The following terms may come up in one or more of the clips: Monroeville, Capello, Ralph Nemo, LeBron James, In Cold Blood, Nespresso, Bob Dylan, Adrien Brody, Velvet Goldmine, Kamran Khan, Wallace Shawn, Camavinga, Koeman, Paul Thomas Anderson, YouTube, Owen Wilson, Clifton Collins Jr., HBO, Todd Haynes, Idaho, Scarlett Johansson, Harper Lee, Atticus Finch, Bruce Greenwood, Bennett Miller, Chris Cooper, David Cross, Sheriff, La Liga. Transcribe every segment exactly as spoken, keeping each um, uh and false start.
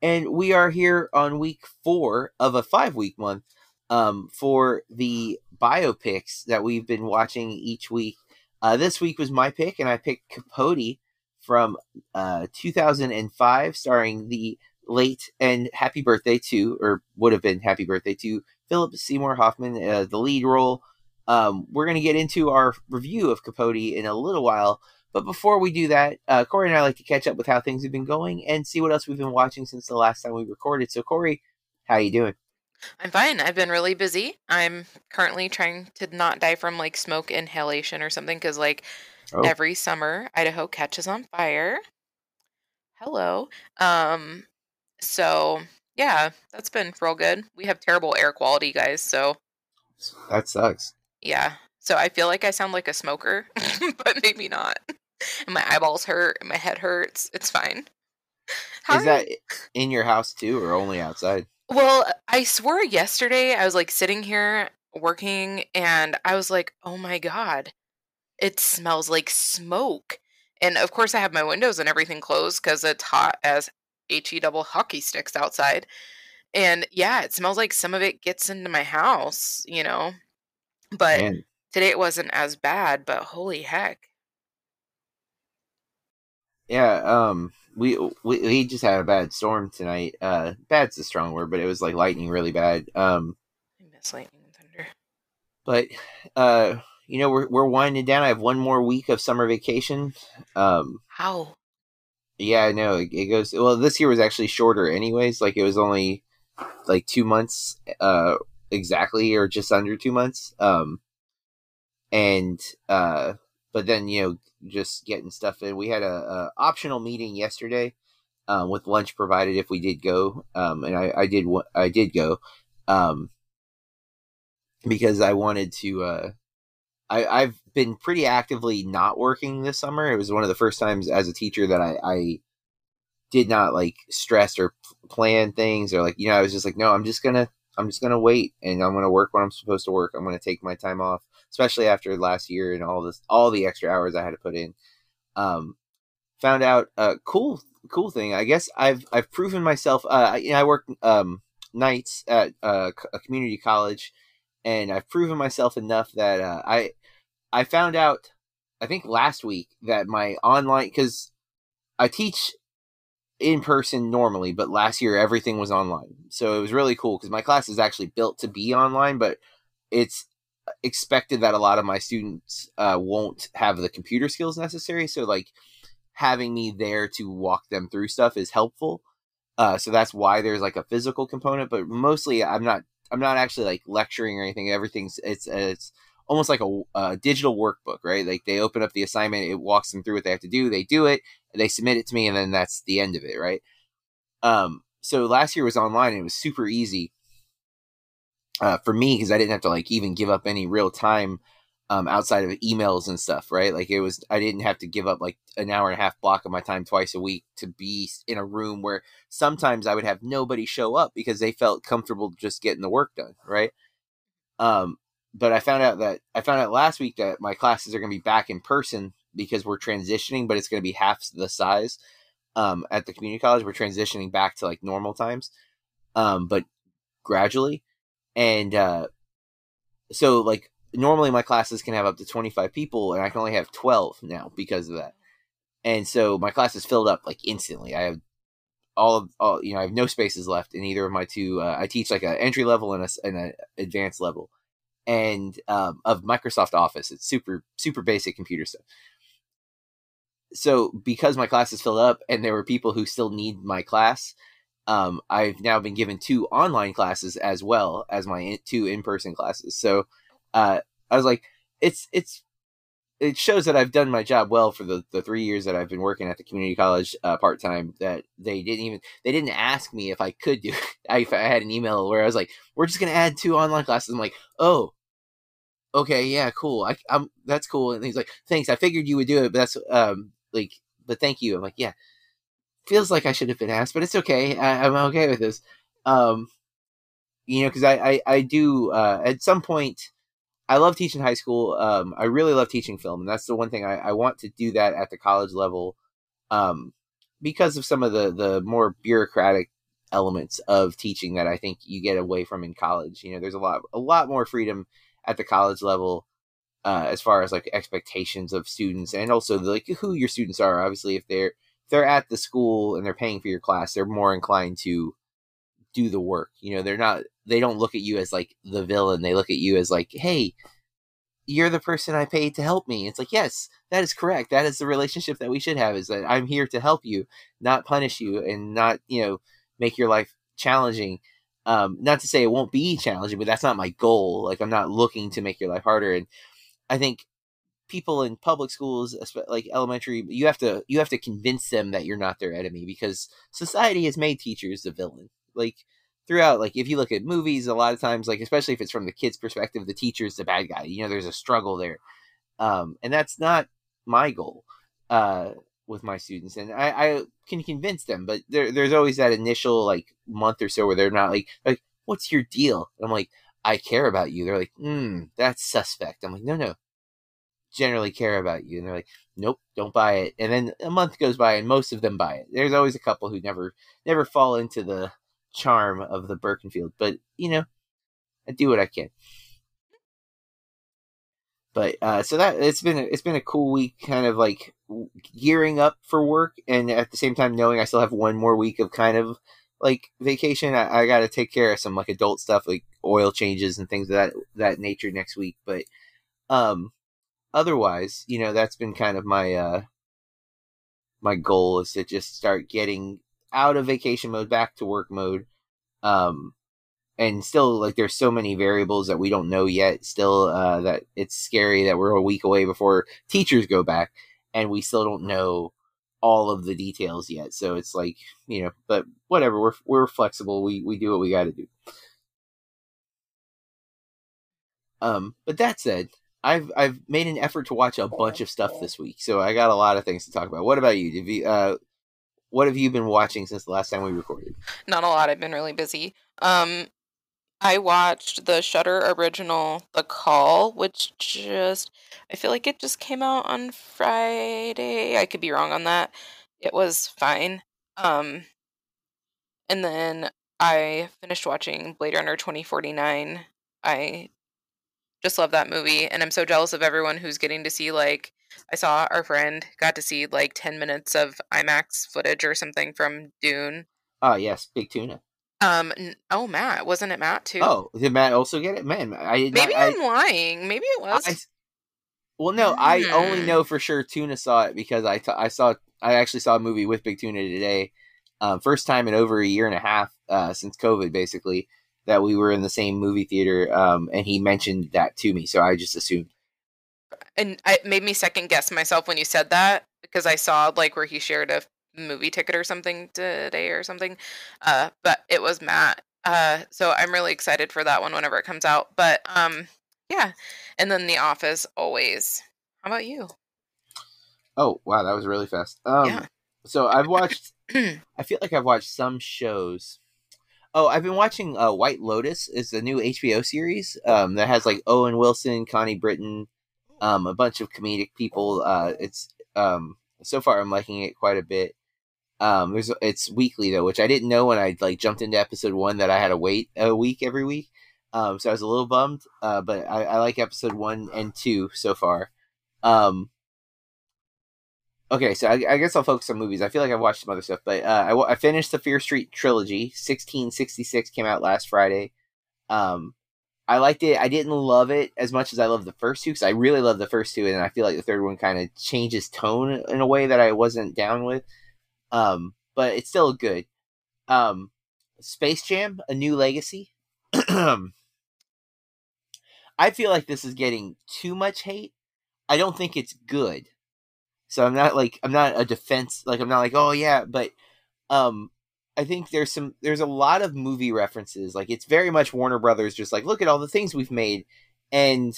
And we are here on week four of a five-week month um, for the biopics that we've been watching each week. Uh, this week was my pick, and I picked Capote from uh, two thousand five, starring the late and happy birthday to, or would have been happy birthday to, Philip Seymour Hoffman, uh, the lead role. Um, we're going to get into our review of Capote in a little while. But before we do that, uh, Corey and I like to catch up with how things have been going and see what else we've been watching since the last time we recorded. So, Corey, how you doing? I'm fine. I've been really busy. I'm currently trying to not die from, like, smoke inhalation or something because, like, oh. every summer Idaho catches on fire. Hello. Um. So, yeah, that's been real good. We have terrible air quality, guys, so. That sucks. Yeah. So I feel like I sound like a smoker, but maybe not. And my eyeballs hurt. And my head hurts. It's fine. How Is that you... in your house too, or only outside? Well, I swore yesterday I was like sitting here working, and I was like, "Oh my god, it smells like smoke." And of course, I have my windows and everything closed because it's hot as he double hockey sticks outside. And yeah, it smells like some of it gets into my house, you know. But Man. Today it wasn't as bad, but holy heck. Yeah, um, we, we we just had a bad storm tonight. Uh, bad's a strong word, but it was like lightning really bad. Um, I miss lightning and thunder. But, uh, you know, we're we're winding down. I have one more week of summer vacation. Um, How? Yeah, I know. It, it goes, well, this year was actually shorter anyways. Like, it was only like two months uh, exactly, or just under two months. Um, and, uh, but then, you know, just getting stuff in. We had a, a optional meeting yesterday uh, with lunch provided if we did go, um, and I, I did I did go um, because I wanted to. Uh, I, I've been pretty actively not working this summer. It was one of the first times as a teacher that I, I did not like stress or plan things, or like, you know, I was just like, no, I'm just gonna I'm just gonna wait, and I'm gonna work when I'm supposed to work. I'm gonna take my time off. Especially after last year and all this, all the extra hours I had to put in. Um, found out a cool, cool thing. I guess I've I've proven myself. Uh, I, you know, I work um, nights at uh, a community college, and I've proven myself enough that uh, I I found out. I think last week that my online, because I teach in person normally, but last year everything was online, so it was really cool because my class is actually built to be online, but it's expected that a lot of my students uh, won't have the computer skills necessary. So like having me there to walk them through stuff is helpful. Uh, so that's why there's like a physical component, but mostly I'm not, I'm not actually like lecturing or anything. Everything's it's, it's almost like a, a digital workbook, right? Like they open up the assignment, it walks them through what they have to do. They do it, they submit it to me, and then that's the end of it. Right. Um, so last year was online, and it was super easy. Uh, for me, because I didn't have to like even give up any real time um, outside of emails and stuff, right? Like it was, I didn't have to give up like an hour and a half block of my time twice a week to be in a room where sometimes I would have nobody show up because they felt comfortable just getting the work done, right? Um, but I found out that I found out last week that my classes are going to be back in person because we're transitioning, but it's going to be half the size um, at the community college. We're transitioning back to like normal times, um, but gradually. And uh, so, like, normally my classes can have up to twenty-five people, and I can only have twelve now because of that. And so my class is filled up, like, instantly. I have all of, all, you know, I have no spaces left in either of my two. Uh, I teach, like, an entry level and a, and an advanced level. And um, of Microsoft Office. It's super, super basic computer stuff. So because my class is filled up and there were people who still need my class, Um, I've now been given two online classes as well as my in- two in-person classes. So uh, I was like, it's, it's, it shows that I've done my job well for the, the three years that I've been working at the community college uh, part time. That they didn't even they didn't ask me if I could do. I, I had an email where I was like, "We're just gonna add two online classes." I'm like, "Oh, okay, yeah, cool. I, I'm that's cool." And he's like, "Thanks. I figured you would do it, but that's um like, but thank you." I'm like, "Yeah, feels like I should have been asked, but it's okay. I, I'm okay with this." Um, you know, because I, I I do uh, at some point. I love teaching high school. Um, I really love teaching film, and that's the one thing I, I want to do that at the college level, um, because of some of the, the more bureaucratic elements of teaching that I think you get away from in college. You know, there's a lot a lot more freedom at the college level uh, as far as like expectations of students, and also the, like who your students are. Obviously, if they're if they're at the school and they're paying for your class, they're more inclined to do the work. You know, they're not. They don't look at you as like the villain. They look at you as like, hey, you're the person I paid to help me. It's like, yes, that is correct. That is the relationship that we should have, is that I'm here to help you, not punish you, and not, you know, make your life challenging. Um, not to say it won't be challenging, but that's not my goal. Like, I'm not looking to make your life harder. And I think people in public schools, like elementary, you have to, you have to convince them that you're not their enemy, because society has made teachers the villain. Like, throughout, like if you look at movies, a lot of times, like especially if it's from the kid's perspective, the teacher's the bad guy. You know, there's a struggle there, um, and that's not my goal uh, with my students. And I, I can convince them, but there, there's always that initial like month or so where they're not like, like, what's your deal? And I'm like, I care about you. They're like, hmm, that's suspect. I'm like, no, no, generally care about you. And they're like, nope, don't buy it. And then a month goes by, and most of them buy it. There's always a couple who never, never fall into the charm of the Birkenfield, but you know, I do what I can. But uh so that it's been a, it's been a cool week, kind of like gearing up for work, and at the same time knowing I still have one more week of kind of like vacation. I, I got to take care of some like adult stuff, like oil changes and things of that that nature next week. But um otherwise, you know, that's been kind of my uh my goal, is to just start getting out of vacation mode, back to work mode. Um, and still, like, there's so many variables that we don't know yet still, uh, that it's scary that we're a week away before teachers go back, and we still don't know all of the details yet. So it's like, you know, but whatever, we're, we're flexible. We, we do what we got to do. Um, but that said, I've, I've made an effort to watch a bunch of stuff this week. So I got a lot of things to talk about. What about you? Did you, uh, what have you been watching since the last time we recorded? Not a lot. I've been really busy. Um, I watched the Shudder original, The Call, which just, I feel like it just came out on Friday. I could be wrong on that. It was fine. Um, and then I finished watching Blade Runner twenty forty-nine. I just love that movie, and I'm so jealous of everyone who's getting to see, like, I saw our friend got to see like ten minutes of IMAX footage or something from Dune. Oh, yes. Big tuna. Um. Oh, Matt. Wasn't it Matt, too? Oh, did Matt also get it? Man, I did Maybe not, I'm I, lying. Maybe it was. I, well, no, hmm. I only know for sure Tuna saw it because I, t- I saw I actually saw a movie with Big Tuna today. Um, first time in over a year and a half uh, since COVID, basically, that we were in the same movie theater. Um, and he mentioned that to me. So I just assumed. And it made me second guess myself when you said that, because I saw like where he shared a movie ticket or something today or something. Uh, but it was Matt. Uh, so I'm really excited for that one whenever it comes out. But um, yeah. And then The Office, always. How about you? Oh, wow. That was really fast. Um, yeah. So I've watched, I feel like I've watched some shows. Oh, I've been watching uh, White Lotus. It's a new H B O series um, that has like Owen Wilson, Connie Britton, Um, a bunch of comedic people. Uh, it's um, so far I'm liking it quite a bit. Um, there's it's weekly though, which I didn't know when I like jumped into episode one that I had to wait a week every week. Um, so I was a little bummed. Uh, but I, I like episode one and two so far. Um, okay, so I, I guess I'll focus on movies. I feel like I've watched some other stuff, but uh, I, I finished the Fear Street trilogy. sixteen sixty-six came out last Friday. Um. I liked it. I didn't love it as much as I loved the first two, because I really love the first two, and I feel like the third one kind of changes tone in a way that I wasn't down with. Um, but it's still good. Um, Space Jam, A New Legacy. I feel like this is getting too much hate. I don't think it's good. So I'm not like, I'm not a defense, like I'm not like, oh yeah, but um, I think there's some, there's a lot of movie references. Like it's very much Warner Brothers, just like, look at all the things we've made. And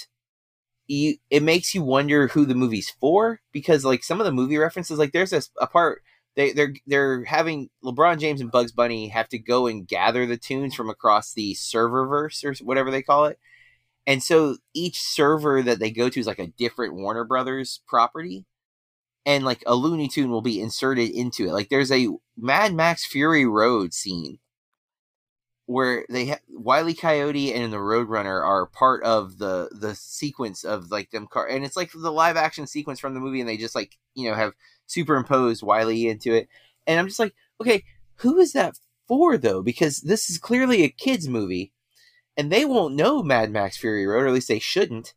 you, it makes you wonder who the movie's for, because like some of the movie references, like there's a, a part they, they're, they're having LeBron James and Bugs Bunny have to go and gather the tunes from across the serververse or whatever they call it. And so each server that they go to is like a different Warner Brothers property. And like a Looney Tune will be inserted into it. Like there's a Mad Max Fury Road scene where they ha- Wile E. Coyote and the Roadrunner are part of the the sequence of like them car, and it's like the live action sequence from the movie, and they just like, you know, have superimposed Wile E. into it. And I'm just like, okay, who is that for though? Because this is clearly a kids movie, and they won't know Mad Max Fury Road, or at least they shouldn't.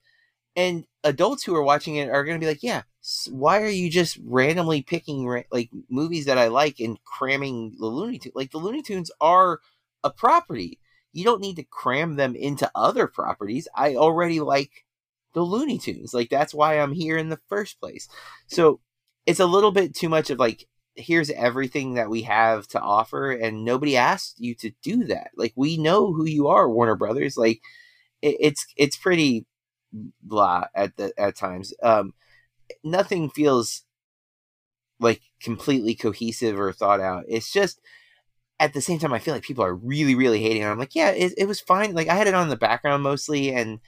And adults who are watching it are going to be like, yeah, why are you just randomly picking ra- like movies that I like and cramming the Looney Tunes? Like the Looney Tunes are a property. You don't need to cram them into other properties. I already like the Looney Tunes. Like that's why I'm here in the first place. So it's a little bit too much of like, here's everything that we have to offer, and nobody asked you to do that. Like we know who you are, Warner Brothers. Like it, it's it's pretty blah at the at times. Um, nothing feels like completely cohesive or thought out. It's just at the same time, I feel like people are really, really hating it. I'm like, yeah, it, it was fine. Like I had it on the background mostly, and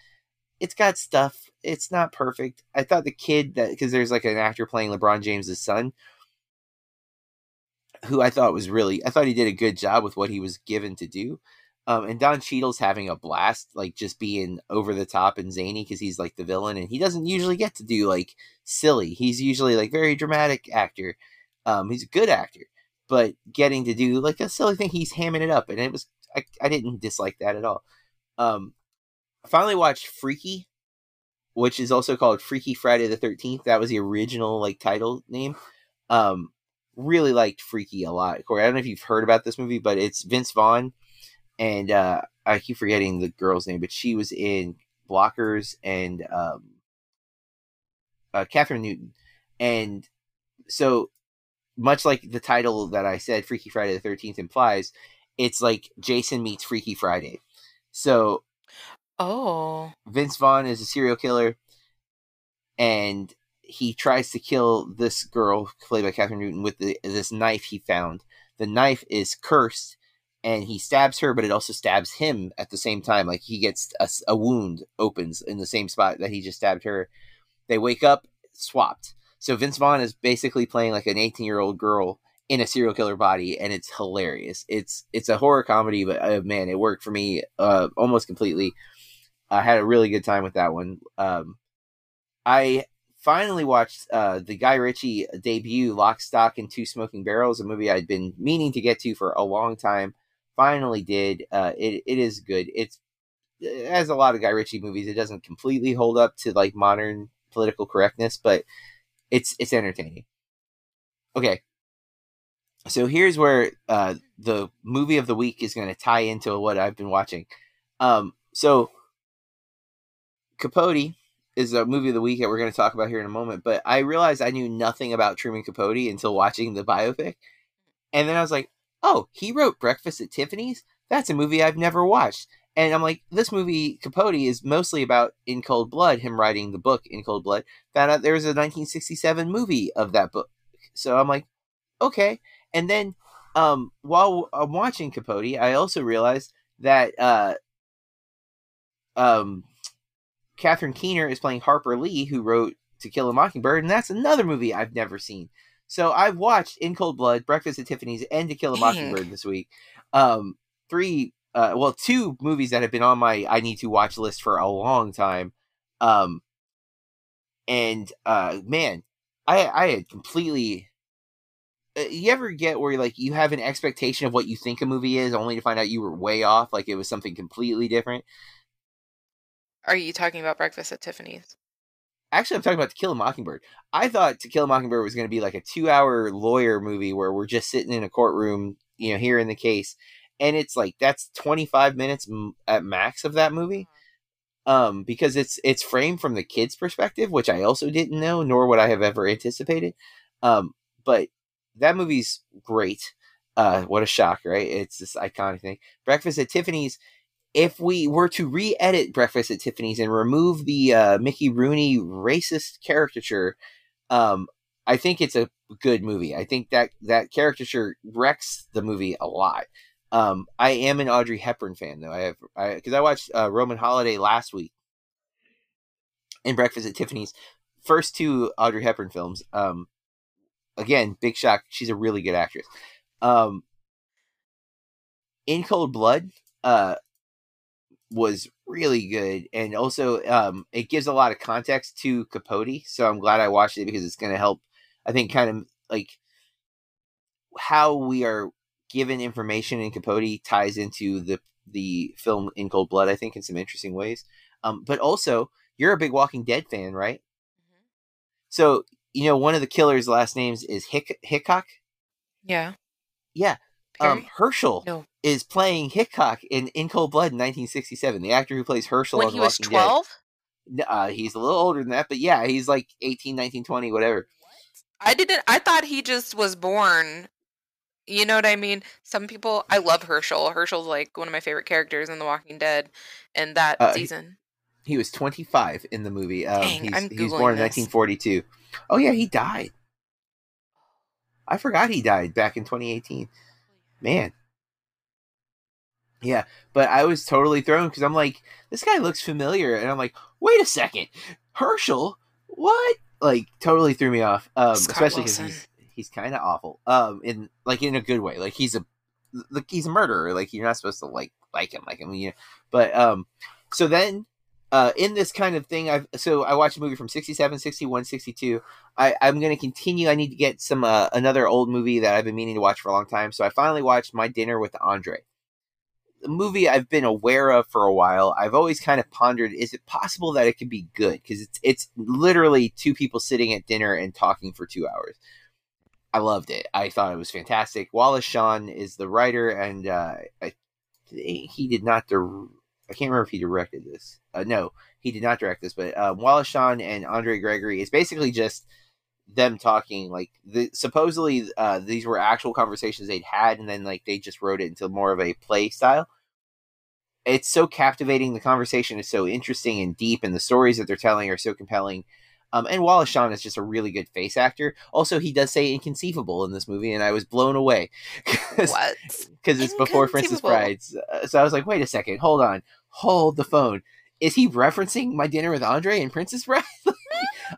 it's got stuff. It's not perfect. I thought the kid that, cause there's like an actor playing LeBron James's son who I thought was really, I thought he did a good job with what he was given to do. Um, and Don Cheadle's having a blast, like just being over the top and zany because he's like the villain, and he doesn't usually get to do like silly. He's usually like very dramatic actor. Um, he's a good actor, but getting to do like a silly thing, he's hamming it up, and it was I, I didn't dislike that at all. Um, I finally watched Freaky, which is also called Freaky Friday the thirteenth. That was the original like title name. Um, really liked Freaky a lot. Corey, I don't know if you've heard about this movie, but it's Vince Vaughn. And uh, I keep forgetting the girl's name, but she was in Blockers and um, uh, Catherine Newton. And so much like the title that I said, Freaky Friday the thirteenth implies, it's like Jason meets Freaky Friday. So oh, Vince Vaughn is a serial killer, and he tries to kill this girl played by Catherine Newton with the, this knife he found. The knife is cursed. And he stabs her, but it also stabs him at the same time. Like he gets a, a wound opens in the same spot that he just stabbed her. They wake up swapped. So Vince Vaughn is basically playing like an eighteen year old girl in a serial killer body. And it's hilarious. It's, it's a horror comedy, but uh, man, it worked for me uh, almost completely. I had a really good time with that one. Um, I finally watched uh, the Guy Ritchie debut Lock, Stock and Two Smoking Barrels, a movie I'd been meaning to get to for a long time. Finally did. Uh, it it is good. It's as a lot of Guy Ritchie movies, it doesn't completely hold up to like modern political correctness, but it's it's entertaining. Okay, so here's where uh, the movie of the week is going to tie into what I've been watching. Um, so Capote is a movie of the week that we're going to talk about here in a moment. But I realized I knew nothing about Truman Capote until watching the biopic, and then I was like, oh, he wrote Breakfast at Tiffany's? That's a movie I've never watched. And I'm like, this movie, Capote, is mostly about In Cold Blood, him writing the book In Cold Blood. Found out there was a nineteen sixty-seven movie of that book. So I'm like, okay. And then um, while I'm watching Capote, I also realized that uh, um, Catherine Keener is playing Harper Lee, who wrote To Kill a Mockingbird, and that's another movie I've never seen. So I've watched In Cold Blood, Breakfast at Tiffany's, and To Kill a Mockingbird this week. Um, three, uh, well, two movies that have been on my I need to watch list for a long time. Um, and uh, man, I I had completely. Uh, you ever get where like you have an expectation of what you think a movie is, only to find out you were way off, like it was something completely different? Are you talking about Breakfast at Tiffany's? Actually, I'm talking about To Kill a Mockingbird. I thought To Kill a Mockingbird was going to be like a two-hour lawyer movie where we're just sitting in a courtroom, you know, hearing the case. And it's like, that's twenty-five minutes m- at max of that movie. um, because it's it's framed from the kid's perspective, which I also didn't know, nor would I have ever anticipated. Um, but that movie's great. Uh, what a shock, right? It's this iconic thing. Breakfast at Tiffany's. If we were to re-edit Breakfast at Tiffany's and remove the uh, Mickey Rooney racist caricature, um, I think it's a good movie. I think that that caricature wrecks the movie a lot. Um, I am an Audrey Hepburn fan, though. I have I because I watched uh, Roman Holiday last week and Breakfast at Tiffany's, first two Audrey Hepburn films. Um, again, big shock. She's a really good actress. Um, In Cold Blood. Uh, was really good, and also um it gives a lot of context to Capote, so I'm glad I watched it, because it's going to help, I think, kind of like how we are given information in Capote ties into the the film In Cold Blood, I think, in some interesting ways. Um but also, you're a big Walking Dead fan, right? Mm-hmm. So you know one of the killer's last names is Hick- Hickok yeah yeah Perry? Um, Herschel no. is playing Hickok in In Cold Blood in nineteen sixty-seven. The actor who plays Herschel when on he Walking was twelve? Dead. Uh, he's a little older than that, but yeah, he's like eighteen, nineteen, twenty, whatever. What? I didn't. I thought he just was born. You know what I mean? Some people. I love Herschel. Herschel's like one of my favorite characters in The Walking Dead, and that uh, season. He, he was twenty-five in the movie. Um, Dang, he's, I'm Googling he was born this. in nineteen forty-two. Oh yeah, he died. I forgot he died back in twenty eighteen. Man. Yeah, but I was totally thrown, because I'm like, this guy looks familiar, and I'm like, wait a second, Herschel? What? Like, totally threw me off, um, especially because he's, he's kind of awful, um, in, like, in a good way. Like, he's a like he's a murderer. Like, you're not supposed to, like, like him. Like, I mean, you know. But, um, so then, uh, in this kind of thing, I've so I watched a movie from sixty-seven, sixty-one, sixty-two. I, I'm going to continue. I need to get some uh, another old movie that I've been meaning to watch for a long time. So I finally watched My Dinner with Andre. The movie I've been aware of for a while. I've always kind of pondered, is it possible that it could be good? Because it's, it's literally two people sitting at dinner and talking for two hours. I loved it. I thought it was fantastic. Wallace Shawn is the writer, and uh, I, he did not direct. I can't remember if he directed this. Uh, no, he did not direct this, but um, Wallace Shawn and Andre Gregory, it's basically just them talking. Like, the, supposedly uh, these were actual conversations they'd had, and then like they just wrote it into more of a play style. It's so captivating. The conversation is so interesting and deep, and the stories that they're telling are so compelling. Um, and Wallace Shawn is just a really good face actor. Also, he does say inconceivable in this movie, and I was blown away. Cause, what? Because it's before Princess Bride. Uh, so I was like, wait a second, hold on. Hold the phone. Is he referencing My Dinner with Andre and Princess Bride?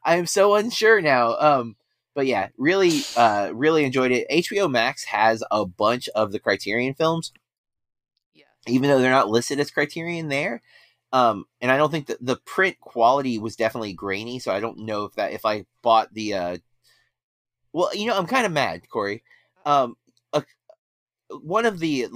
I am so unsure now. Um, but yeah, really, uh, really enjoyed it. H B O Max has a bunch of the Criterion films. Yeah. Even though they're not listed as Criterion there. Um, and I don't think that the print quality was definitely grainy, so I don't know if that if I bought the. Uh... Well, you know, I'm kind of mad, Corey. Um, a, one of the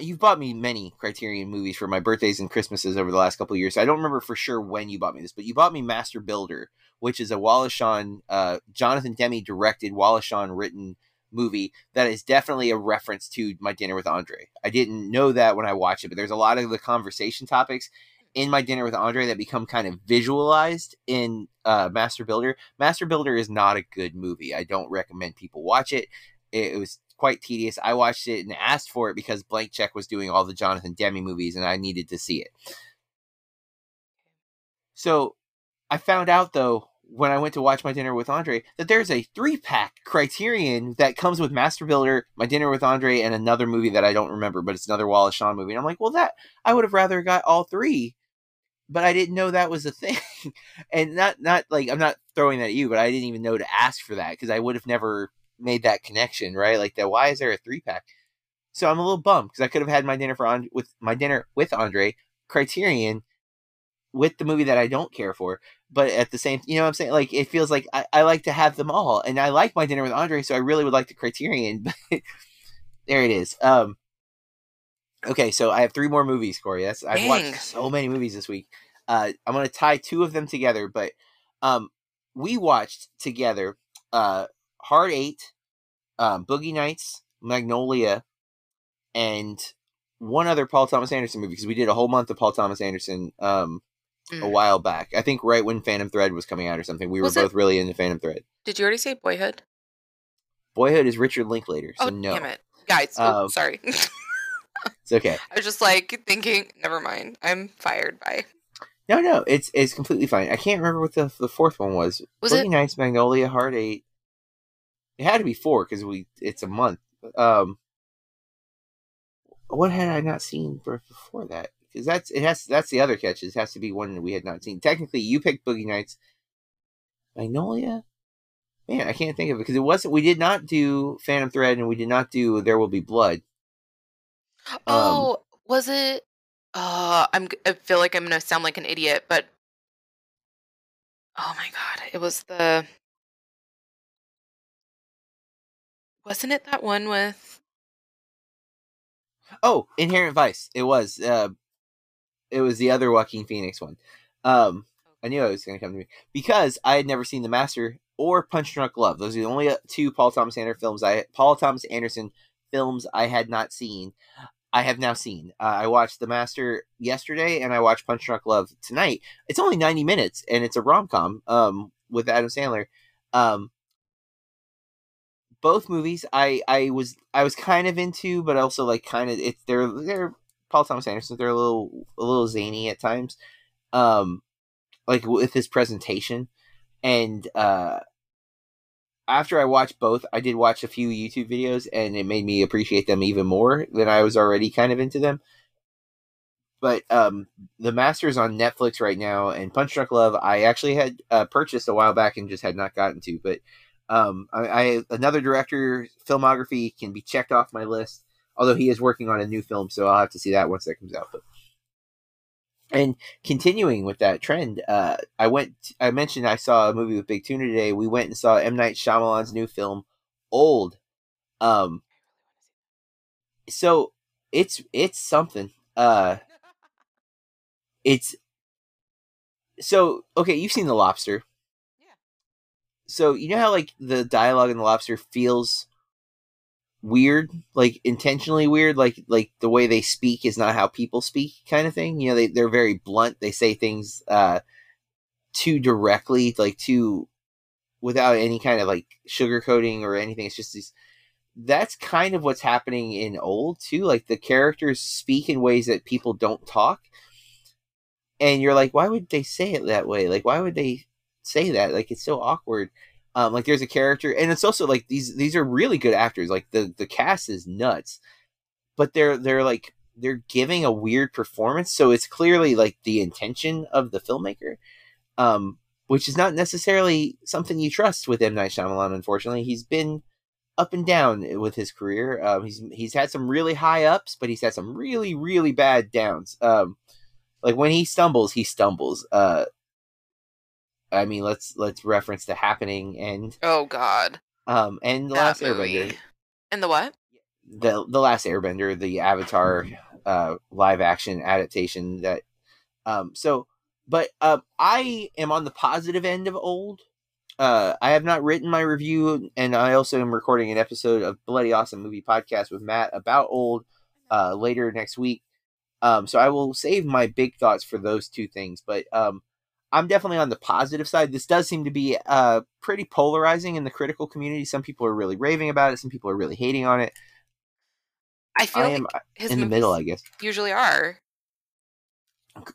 you've bought me many Criterion movies for my birthdays and Christmases over the last couple of years. So I don't remember for sure when you bought me this, but you bought me Master Builder, which is a Wallace Shawn, uh, Jonathan Demme directed, Wallace Shawn written movie that is definitely a reference to My Dinner with Andre. I didn't know that when I watched it, but there's a lot of the conversation topics in My Dinner with Andre that become kind of visualized in uh, Master Builder. Master Builder is not a good movie. I don't recommend people watch it. It, it was quite tedious. I watched it and asked for it because Blank Check was doing all the Jonathan Demme movies and I needed to see it. So I found out, though, when I went to watch My Dinner with Andre, that there's a three-pack Criterion that comes with Master Builder, My Dinner with Andre, and another movie that I don't remember, but it's another Wallace Shawn movie. And I'm like, well, that I would have rather got all three, but I didn't know that was a thing. And not, not like, I'm not throwing that at you, but I didn't even know to ask for that, because I would have never made that connection, right? Like, that, why is there a three-pack? So I'm a little bummed, because I could have had my dinner for on, with my dinner with Andre, Criterion, with the movie that I don't care for, but at the same, you know what I'm saying? Like, it feels like I, I like to have them all, and I like My Dinner with Andre, so I really would like the Criterion, but there it is. Um, Okay, so I have three more movies, Corey. That's, I've watched so many movies this week. Uh, I'm going to tie two of them together, but um, we watched together uh, Hard Eight, um, Boogie Nights, Magnolia, and one other Paul Thomas Anderson movie, because we did a whole month of Paul Thomas Anderson um, mm. a while back. I think right when Phantom Thread was coming out or something. We was were both it? really into Phantom Thread. Did you already say Boyhood? Boyhood is Richard Linklater, so oh, no. damn it. Guys, um, oh, sorry. It's okay. I was just like thinking, never mind. I'm fired by. No, no, it's it's completely fine. I can't remember what the the fourth one was. Was Boogie it? Nights, Magnolia, Heart Eight. It had to be four because we it's a month. Um, what had I not seen before that? Because that's it has that's the other catch. It has to be one that we had not seen. Technically, you picked Boogie Nights, Magnolia. Man, I can't think of it because it wasn't. We did not do Phantom Thread, and we did not do There Will Be Blood. Oh, um, was it? Uh, I'm. I feel like I'm gonna sound like an idiot, but oh my god, it was the. Wasn't it that one with? Oh, Inherent Vice. It was. Uh, it was the other Joaquin Phoenix one. Um, I knew it was gonna come to me because I had never seen The Master or Punch-Drunk Love. Those are the only two Paul Thomas Anderson films I Paul Thomas Anderson films I had not seen. I have now seen. Uh, I watched The Master yesterday, and I watched Punch-Drunk Love tonight. It's only ninety minutes, and it's a rom-com um, with Adam Sandler. Um, both movies, I, I was I was kind of into, but also like kind of it's they're they're Paul Thomas Anderson. They're a little a little zany at times, um, like with his presentation. And uh, after I watched both, I did watch a few YouTube videos, and it made me appreciate them even more than I was already kind of into them. But um, The Master is on Netflix right now, and Punch-Drunk Love I actually had uh, purchased a while back and just had not gotten to. But um, I, I another director's filmography can be checked off my list, although he is working on a new film, so I'll have to see that once that comes out. But and continuing with that trend, uh, I went. I mentioned I saw a movie with Big Tuna today. We went and saw M. Night Shyamalan's new film, Old. Um, so it's it's something. Uh, it's so okay. You've seen The Lobster, yeah. So you know how like the dialogue in The Lobster feels weird, like intentionally weird, like like the way they speak is not how people speak kind of thing. You know, they, they're very blunt. They say things uh, too directly, like too without any kind of like sugarcoating or anything. It's just these, that's kind of what's happening in Old too. Like the characters speak in ways that people don't talk. And you're like, why would they say it that way? Like, why would they say that? Like, it's so awkward. Um, like there's a character, and it's also like these these are really good actors. Like the, the cast is nuts, but they're they're like they're giving a weird performance. So it's clearly like the intention of the filmmaker, um, which is not necessarily something you trust with M. Night Shyamalan. Unfortunately, he's been up and down with his career. Um, he's he's had some really high ups, but he's had some really really bad downs. Um, like when he stumbles, he stumbles. Uh, I mean, let's let's reference The Happening and oh god, um, and the that Last movie. Airbender, and the what? The the Last Airbender, the Avatar uh, live action adaptation. That um, so, but uh, I am on the positive end of Old. Uh, I have not written my review, and I also am recording an episode of Bloody Awesome Movie Podcast with Matt about Old uh, later next week. Um, so I will save my big thoughts for those two things, but um. I'm definitely on the positive side. This does seem to be uh, pretty polarizing in the critical community. Some people are really raving about it. Some people are really hating on it. I feel I like am his in the middle, I guess. Usually are.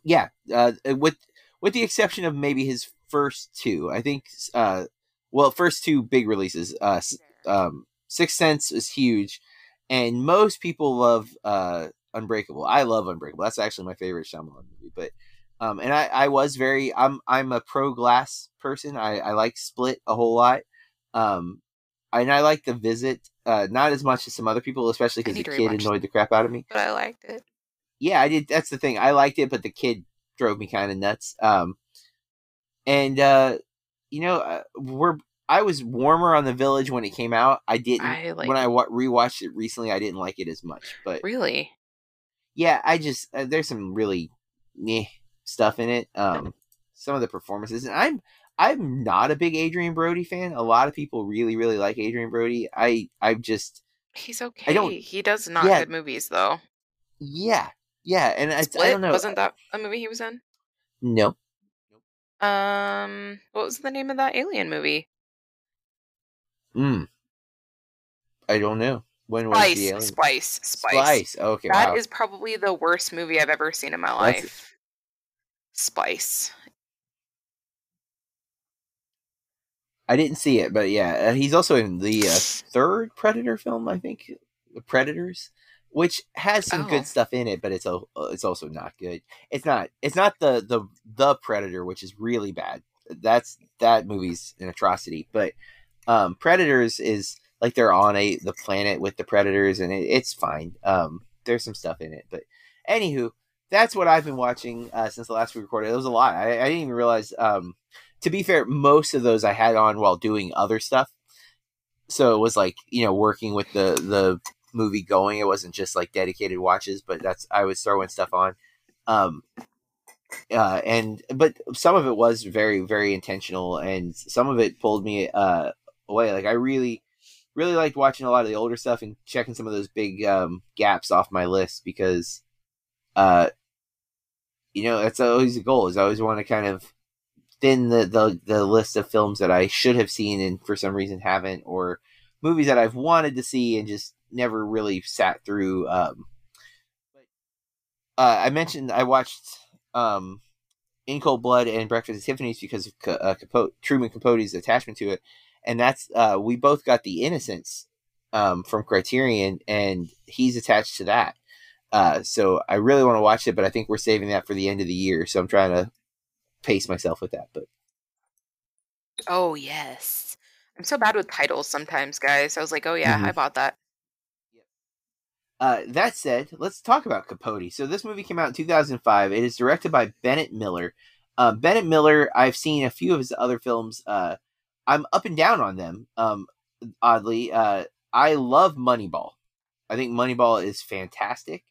Yeah, uh, with with the exception of maybe his first two. I think, uh, well, first two big releases. Uh, um, Sixth Sense is huge, and most people love uh, Unbreakable. I love Unbreakable. That's actually my favorite Shyamalan movie, but. Um, and I, I was very, I'm, I'm a pro glass person. I, I like Split a whole lot. Um, and I like The Visit, uh, not as much as some other people, especially because the kid annoyed the crap out of me, but I liked it. Yeah, I did. That's the thing. I liked it, but the kid drove me kind of nuts. Um, and, uh, you know, uh, we're, I was warmer on The Village when it came out. I didn't, I like when I wa- rewatched it recently, I didn't like it as much, but really, yeah, I just, uh, there's some really meh stuff in it, um some of the performances, and i'm i'm not a big Adrien Brody fan. A lot of people really really like Adrien Brody. I i'm just, he's okay. I don't, he does not yeah, good movies though. Yeah yeah and I, Split, I don't know, wasn't that a movie he was in? No, Um, what was the name of that Alien movie? Hmm. I don't know. When was Splice, the Alien? Splice, Splice, Splice. Okay, that wow. is probably the worst movie I've ever seen in my life. That's... Splice. I didn't see it, but yeah, he's also in the uh, third Predator film, I think, The Predators, which has some oh. good stuff in it, but it's a, it's also not good. It's not it's not the the the Predator, which is really bad. That's that movie's an atrocity, but um, Predators is like they're on a the planet with the Predators, and it, it's fine. Um, there's some stuff in it, but anywho, that's what I've been watching uh, since the last we recorded. It was a lot. I, I didn't even realize. Um, To be fair, most of those I had on while doing other stuff. So it was like, you know, working with the, the movie going. It wasn't just like dedicated watches, but that's, I was throwing stuff on. Um, uh, and, but some of it was very, very intentional, and some of it pulled me uh, away. Like I really, really liked watching a lot of the older stuff and checking some of those big um, gaps off my list because, uh, you know, that's always the goal is I always want to kind of, Then the, the the list of films that I should have seen and for some reason haven't, or movies that I've wanted to see and just never really sat through. Um, uh, I mentioned I watched um, In Cold Blood and Breakfast at Tiffany's because of uh, Capote, Truman Capote's attachment to it, and that's uh, we both got The Innocents um, from Criterion, and he's attached to that. Uh, so I really want to watch it, but I think we're saving that for the end of the year. So I'm trying to pace myself with that, but oh yes, I'm so bad with titles sometimes, guys. I was like, oh yeah, mm-hmm. I bought that. Uh, that said, let's talk about Capote. So this movie came out in two thousand five. It is directed by Bennett Miller. Uh, Bennett Miller, I've seen a few of his other films. Uh, I'm up and down on them. Um, oddly, uh, I love Moneyball. I think Moneyball is fantastic.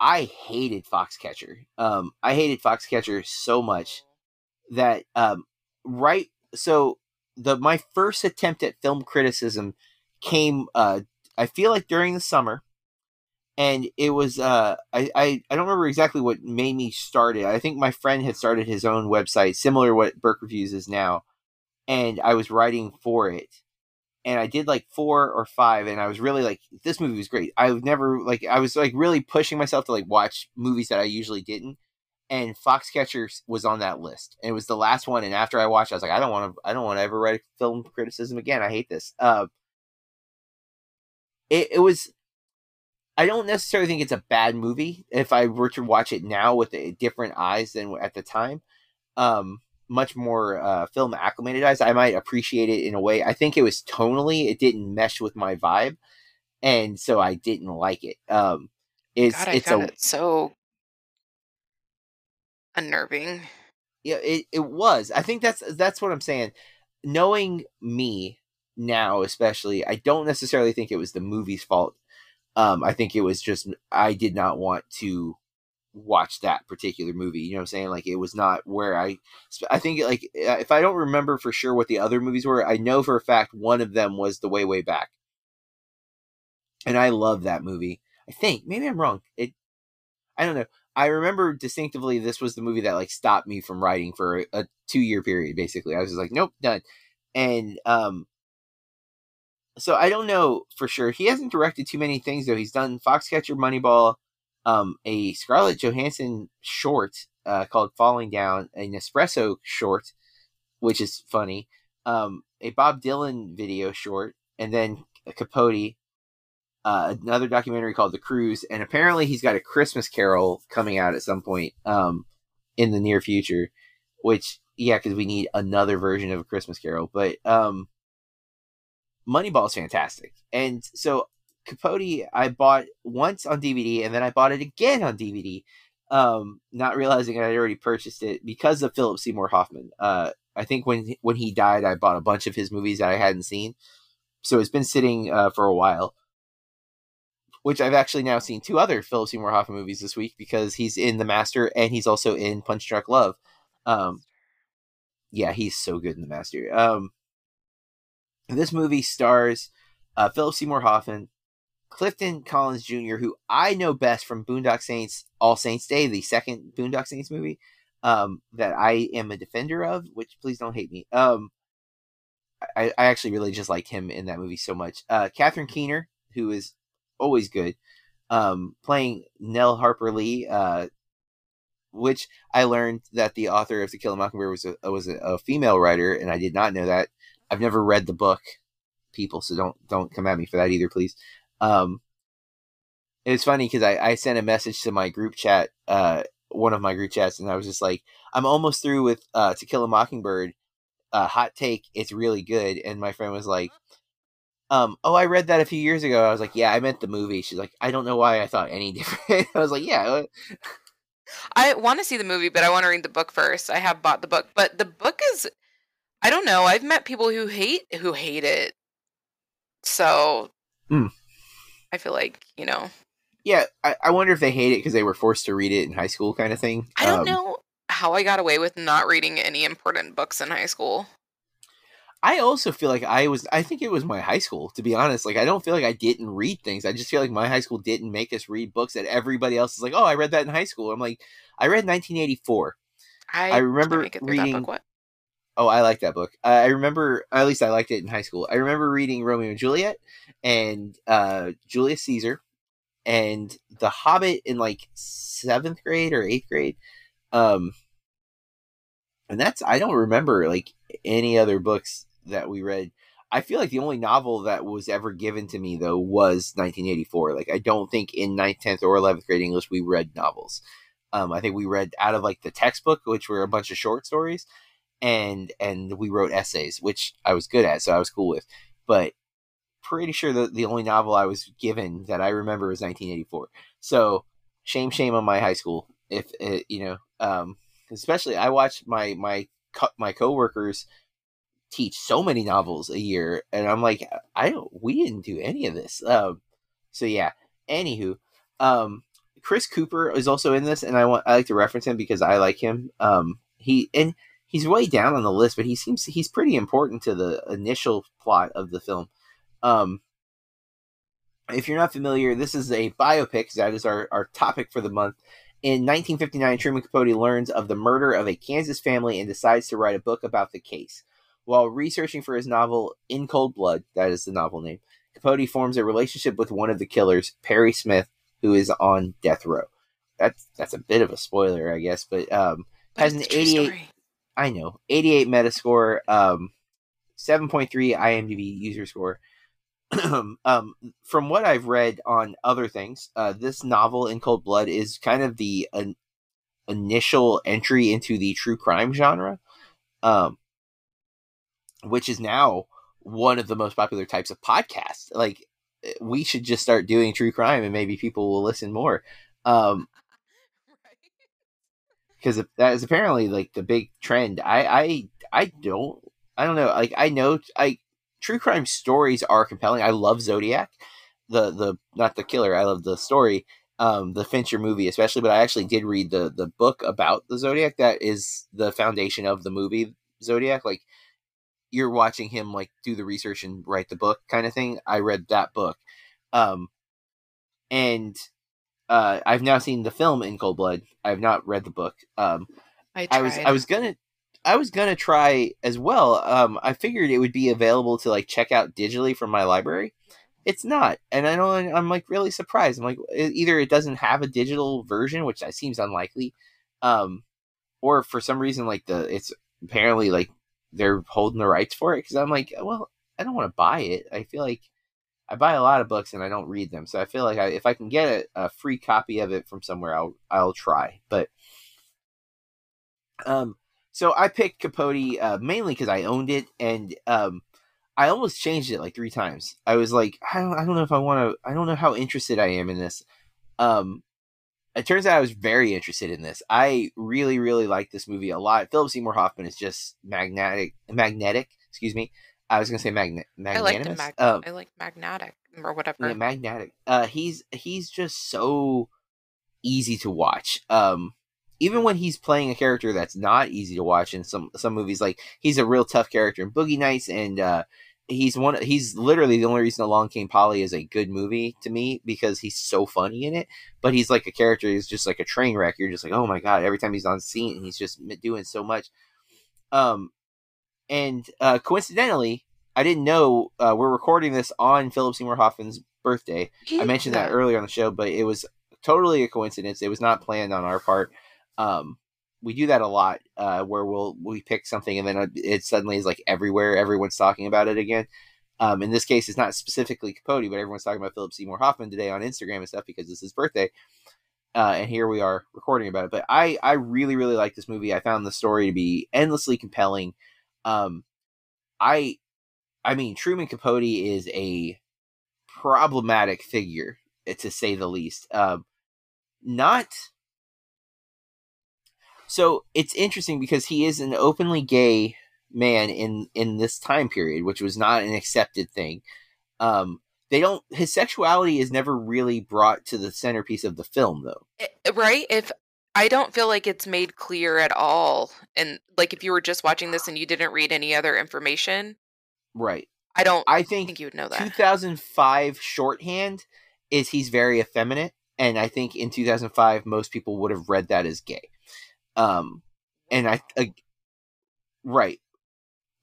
I hated Foxcatcher. Um, I hated Foxcatcher so much that um, right. So the my first attempt at film criticism came. Uh, I feel like during the summer, and it was. Uh, I, I I don't remember exactly what made me start it. I think my friend had started his own website, similar to what Burke Reviews is now, and I was writing for it. And I did like four or five, and I was really like, this movie was great. I've never like, I was like really pushing myself to like watch movies that I usually didn't. And Foxcatcher was on that list, and it was the last one. And after I watched, I was like, I don't want to, I don't want to ever write a film criticism again. I hate this. Uh, it, it was, I don't necessarily think it's a bad movie. If I were to watch it now with a different eyes than at the time, um, much more uh, film acclimated eyes, I might appreciate it in a way. I think it was tonally, it didn't mesh with my vibe, and so I didn't like it. Um, it's God, I it's found a, it so unnerving. Yeah, it it was. I think that's that's what I'm saying. Knowing me now, especially, I don't necessarily think it was the movie's fault. Um, I think it was just I did not want to watch that particular movie, you know what I'm saying? Like, it was not where I I think, like, if I don't remember for sure what the other movies were, I know for a fact one of them was The Way Way Back, and I love that movie. I think maybe I'm wrong. It I don't know. I remember distinctively this was the movie that like stopped me from writing for a, a two-year period, basically. I was just like, nope, done. And um so I don't know for sure. He hasn't directed too many things though. He's done Foxcatcher, Moneyball, Um, a Scarlett Johansson short uh, called Falling Down, an Nespresso short, which is funny, um, a Bob Dylan video short, and then a Capote, uh, another documentary called The Cruise, and apparently he's got a Christmas Carol coming out at some point um, in the near future, which, yeah, because we need another version of A Christmas Carol, but um, Moneyball is fantastic. And so Capote I bought once on D V D, and then I bought it again on D V D, um, not realizing I'd already purchased it because of Philip Seymour Hoffman. Uh, I think when when he died, I bought a bunch of his movies that I hadn't seen. So it's been sitting uh, for a while, which I've actually now seen two other Philip Seymour Hoffman movies this week because he's in The Master and he's also in Punch-Drunk Love. Um, yeah, he's so good in The Master. Um, this movie stars uh, Philip Seymour Hoffman, Clifton Collins Junior, who I know best from Boondock Saints, All Saints Day, the second Boondock Saints movie, um, that I am a defender of, which please don't hate me. Um, I, I actually really just liked him in that movie so much. Uh, Catherine Keener, who is always good, um, playing Nell Harper Lee, uh, which I learned that the author of To Kill a Mockingbird was a, was a, a female writer, and I did not know that. I've never read the book, people, so don't don't come at me for that either, please. Um, it was funny because I, I sent a message to my group chat, uh, one of my group chats, and I was just like, I'm almost through with uh, To Kill a Mockingbird. Uh, hot take, it's really good. And my friend was like, um, oh, I read that a few years ago. I was like, yeah, I meant the movie. She's like, I don't know why I thought any different. I was like, yeah. I want to see the movie, but I want to read the book first. I have bought the book, but the book is, I don't know. I've met people who hate, who hate it. So mm. I feel like, you know, yeah, I, I wonder if they hate it because they were forced to read it in high school kind of thing. I don't um, know how I got away with not reading any important books in high school. I also feel like I was, I think it was my high school, to be honest. Like, I don't feel like I didn't read things. I just feel like my high school didn't make us read books that everybody else is like, oh, I read that in high school. I'm like, I read nineteen eighty-four. I, I remember reading. That book. What? Oh, I like that book. Uh, I remember, at least I liked it in high school. I remember reading Romeo and Juliet and uh, Julius Caesar and The Hobbit in like seventh grade or eighth grade. Um, and that's, I don't remember like any other books that we read. I feel like the only novel that was ever given to me though was nineteen eighty-four. Like, I don't think in ninth, tenth, or eleventh grade English we read novels. Um, I think we read out of like the textbook, which were a bunch of short stories, and and we wrote essays, which I was good at, so I was cool with. But pretty sure the the only novel I was given that I remember was nineteen eighty-four. So shame, shame on my high school. If it, you know, um, especially I watched my my co- my coworkers teach so many novels a year, and I'm like, I don't, we didn't do any of this. Um, so yeah. Anywho, um, Chris Cooper is also in this, and I want I like to reference him because I like him. Um, he and he's way down on the list, but he seems he's pretty important to the initial plot of the film. Um, if you're not familiar, this is a biopic. That is our our topic for the month. In nineteen fifty-nine, Truman Capote learns of the murder of a Kansas family and decides to write a book about the case. While researching for his novel, In Cold Blood, that is the novel name, Capote forms a relationship with one of the killers, Perry Smith, who is on death row. That's that's a bit of a spoiler, I guess, but um, has an eighty-eight, I know, eighty-eight Metascore, um, seven point three IMDb user score. um, from what I've read on other things, uh, this novel In Cold Blood is kind of the uh, initial entry into the true crime genre, um, which is now one of the most popular types of podcasts. Like, we should just start doing true crime and maybe people will listen more. Um, because that is apparently like the big trend. I, I, I don't, I don't know. Like, I know, I, true crime stories are compelling. I love Zodiac, the the not the killer. I love the story, um, the Fincher movie especially. But I actually did read the the book about the Zodiac. That is the foundation of the movie Zodiac. Like, you're watching him like do the research and write the book kind of thing. I read that book, um, and uh, I've now seen the film In Cold Blood. I've not read the book. Um, I, I was I was gonna. I was going to try as well. Um, I figured it would be available to like check out digitally from my library. It's not. And I don't, I'm like really surprised. I'm like, either it doesn't have a digital version, which seems unlikely. Um, or for some reason, like the, it's apparently like they're holding the rights for it. Cause I'm like, well, I don't want to buy it. I feel like I buy a lot of books and I don't read them. So I feel like I, if I can get a, a free copy of it from somewhere, I'll, I'll try. But, um, so I picked Capote uh, mainly because I owned it, and um, I almost changed it like three times. I was like, I don't, I don't know if I want to. I don't know how interested I am in this. Um, it turns out I was very interested in this. I really, really liked this movie a lot. Philip Seymour Hoffman is just magnetic. Magnetic, excuse me. I was gonna say magnet. Magnanimous. I like mag- um, I like magnetic or whatever. Yeah, magnetic. Uh, he's he's just so easy to watch. Um, Even when he's playing a character that's not easy to watch in some some movies, like he's a real tough character in Boogie Nights and uh, he's one. He's literally the only reason Along Came Polly is a good movie to me, because he's so funny in it. But he's like a character who's just like a train wreck. You're just like, oh my god! Every time he's on scene, he's just doing so much. Um, and uh, coincidentally, I didn't know uh, we're recording this on Philip Seymour Hoffman's birthday. I mentioned that earlier on the show, but it was totally a coincidence. It was not planned on our part. Um, we do that a lot, uh, where we'll we pick something and then it suddenly is like everywhere. Everyone's talking about it again. Um, in this case, it's not specifically Capote, but everyone's talking about Philip Seymour Hoffman today on Instagram and stuff because it's his birthday. Uh, and here we are recording about it. But I, I really, really like this movie. I found the story to be endlessly compelling. Um, I, I mean, Truman Capote is a problematic figure, to say the least. Um, not. So it's interesting because he is an openly gay man in, in this time period, which was not an accepted thing. Um, they don't, his sexuality is never really brought to the centerpiece of the film though. It, right. If I don't feel like it's made clear at all. And like, if you were just watching this and you didn't read any other information, right. I don't, I think, think you would know that. two thousand five shorthand is he's very effeminate. And I think in two thousand five, most people would have read that as gay. Um, and I, uh, right.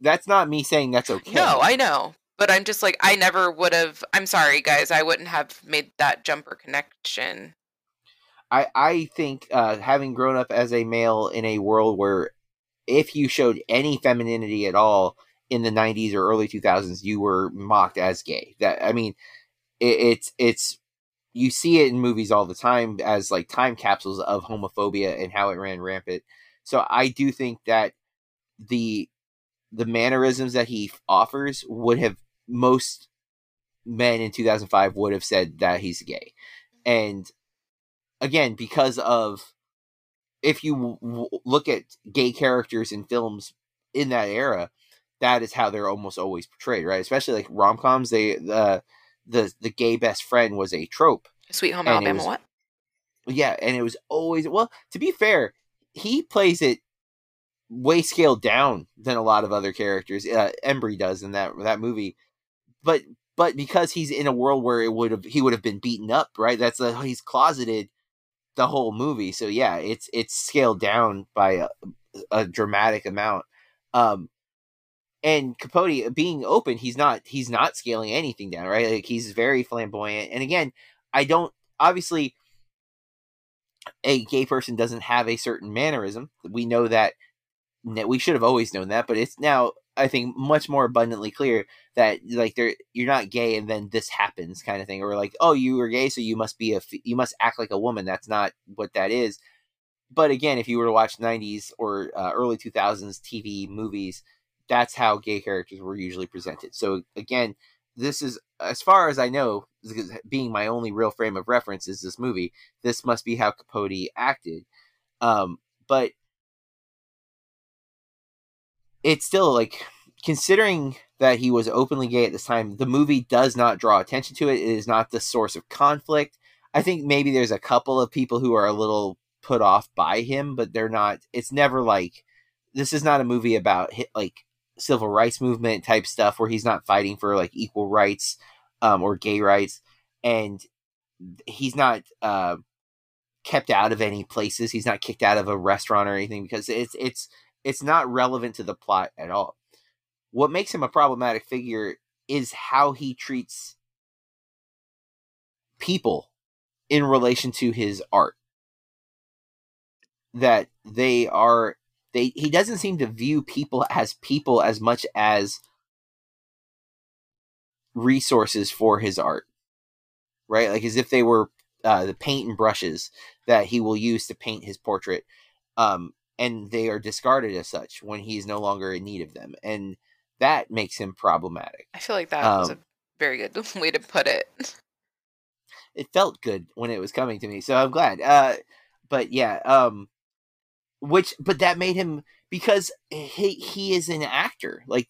That's not me saying that's okay. No, I know, but I'm just like, I never would have, I'm sorry guys. I wouldn't have made that jumper connection. I, I think, uh, having grown up as a male in a world where if you showed any femininity at all in the nineties or early two thousands, you were mocked as gay. That, I mean, it, it's, it's, you see it in movies all the time as like time capsules of homophobia and how it ran rampant. So I do think that the, the mannerisms that he offers would have, most men in two thousand five would have said that he's gay. And again, because of, if you w- look at gay characters in films in that era, that is how they're almost always portrayed. Right. Especially like rom-coms, they, the, the the gay best friend was a trope. Sweet Home Alabama, was, what? Yeah, and it was always, well, to be fair, he plays it way scaled down than a lot of other characters. Uh, Embry does in that that movie, but but because he's in a world where it would have he would have been beaten up, right? That's a, he's closeted the whole movie, so yeah, it's it's scaled down by a, a dramatic amount. Um, And Capote being open, he's not he's not scaling anything down, right? Like he's very flamboyant. And again, I don't obviously a gay person doesn't have a certain mannerism. We know that, we should have always known that, but it's now I think much more abundantly clear that like there you're not gay and then this happens kind of thing, or like, oh, you were gay, so you must be a you must act like a woman. That's not what that is. But again, if you were to watch nineties or uh, early two thousands T V movies, that's how gay characters were usually presented. So again, this is, as far as I know, being my only real frame of reference is this movie. This must be how Capote acted. Um, but it's still like, considering that he was openly gay at this time, the movie does not draw attention to it. It is not the source of conflict. I think maybe there's a couple of people who are a little put off by him, but they're not, it's never like, this is not a movie about like, civil rights movement type stuff where he's not fighting for like equal rights um, or gay rights. And he's not uh, kept out of any places. He's not kicked out of a restaurant or anything because it's, it's, it's not relevant to the plot at all. What makes him a problematic figure is how he treats people in relation to his art, that they are, They, he doesn't seem to view people as people as much as resources for his art, right? Like as if they were uh, the paint and brushes that he will use to paint his portrait, um, and they are discarded as such when he's no longer in need of them, and that makes him problematic. I feel like that um, was a very good way to put it. It felt good when it was coming to me, so I'm glad. Uh, but yeah, um, Which, but that made him, because he he is an actor, like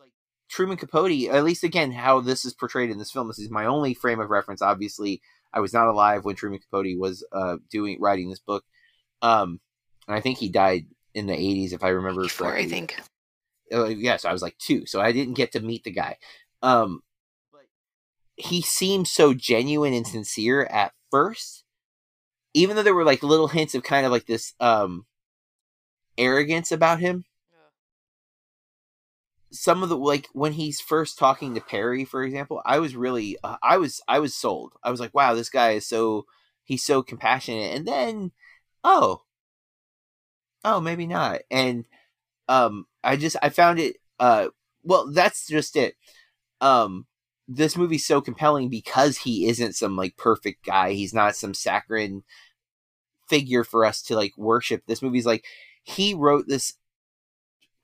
like Truman Capote. At least again, how this is portrayed in this film. This is my only frame of reference. Obviously, I was not alive when Truman Capote was uh doing writing this book, um, and I think he died in the eighties, if I remember correctly. I think, Oh, yes, I was like two, so I didn't get to meet the guy. Um, but he seemed so genuine and sincere at first, even though there were like little hints of kind of like this um, arrogance about him. Some of the, like when he's first talking to Perry, for example, I was really, uh, I was, I was sold. I was like, wow, this guy is so, he's so compassionate. And then, oh, oh, maybe not. And, um, I just, I found it, uh, well, that's just it. Um, this movie's so compelling because he isn't some like perfect guy. He's not some saccharine figure for us to like worship. This movie's like, he wrote this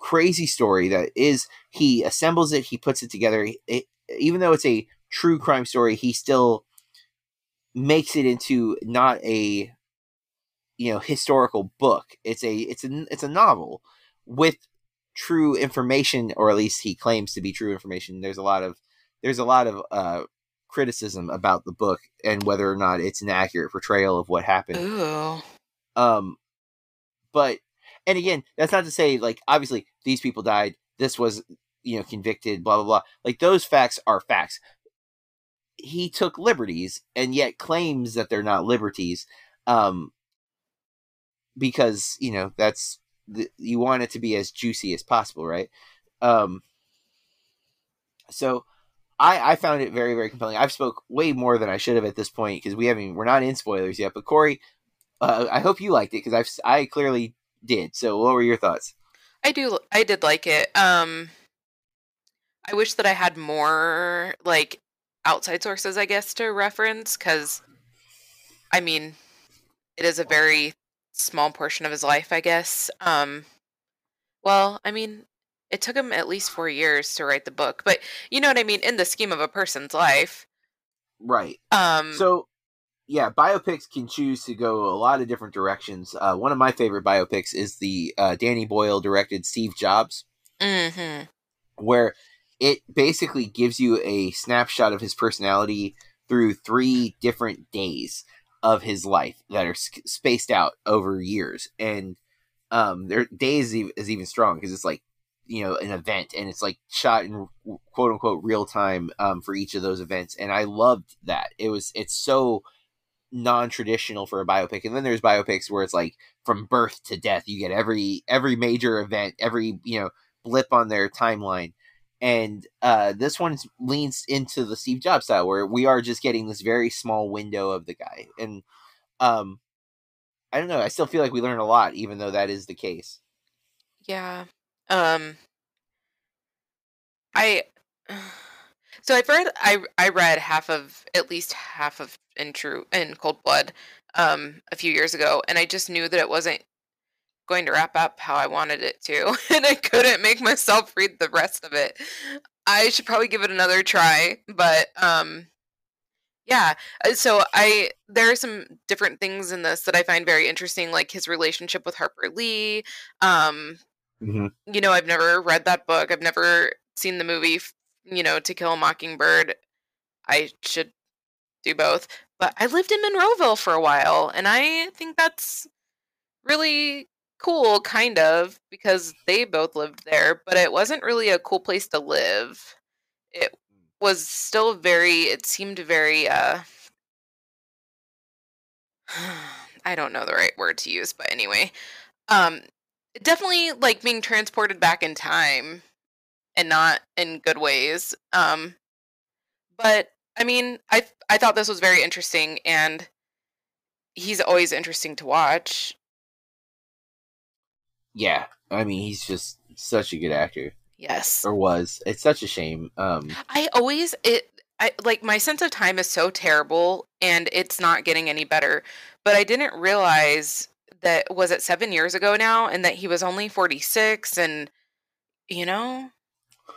crazy story that is, he assembles it, he puts it together. It, even though it's a true crime story, he still makes it into not a, you know, historical book. It's a, it's a, it's a novel with true information, or at least he claims to be true information. There's a lot of, there's a lot of uh, criticism about the book and whether or not it's an accurate portrayal of what happened. Ooh. Um, but And again, that's not to say, like, obviously, these people died, this was, you know, convicted, blah, blah, blah. Like, those facts are facts. He took liberties, and yet claims that they're not liberties, um, because, you know, that's, the, you want it to be as juicy as possible, right? Um, so, I, I found it very, very compelling. I've spoke way more than I should have at this point, because we haven't, we're not in spoilers yet, but Corey, uh, I hope you liked it, because I've, I clearly... did. So what were your thoughts? I do I did like it. Um I wish that I had more like outside sources, I guess, to reference, cuz I mean, it is a very small portion of his life, I guess. Um well, I mean, it took him at least four years to write the book, but you know what I mean, in the scheme of a person's life. Right. Um So yeah, biopics can choose to go a lot of different directions. Uh, one of my favorite biopics is the uh, Danny Boyle directed Steve Jobs, mm-hmm. where it basically gives you a snapshot of his personality through three different days of his life that are sc- spaced out over years. And um, their days is even strong because it's like, you know, an event, and it's like shot in quote unquote real time um, for each of those events. And I loved that. It was, it's so non-traditional for a biopic. And then there's biopics where it's like from birth to death, you get every every major event, every, you know, blip on their timeline. And uh this one leans into the Steve Jobs style, where we are just getting this very small window of the guy. And um I don't know, I still feel like we learn a lot, even though that is the case. Yeah. Um I So I've read I I read half of at least half of in True in Cold Blood um a few years ago, and I just knew that it wasn't going to wrap up how I wanted it to, and I couldn't make myself read the rest of it. I should probably give it another try, but um yeah, so I there are some different things in this that I find very interesting, like his relationship with Harper Lee. Um mm-hmm. You know, I've never read that book. I've never seen the movie, you know, To Kill a Mockingbird. I should do both. But I lived in Monroeville for a while, and I think that's really cool, kind of, because they both lived there, but it wasn't really a cool place to live. It was still very, it seemed very, uh, I don't know the right word to use, but anyway, um, definitely like being transported back in time. And not in good ways. Um, but, I mean, I I thought this was very interesting. And he's always interesting to watch. Yeah. I mean, he's just such a good actor. Yes. Or was. It's such a shame. Um, I always... it I like, my sense of time is so terrible. And it's not getting any better. But I didn't realize that... Was it seven years ago now? And that he was only forty-six. And, you know...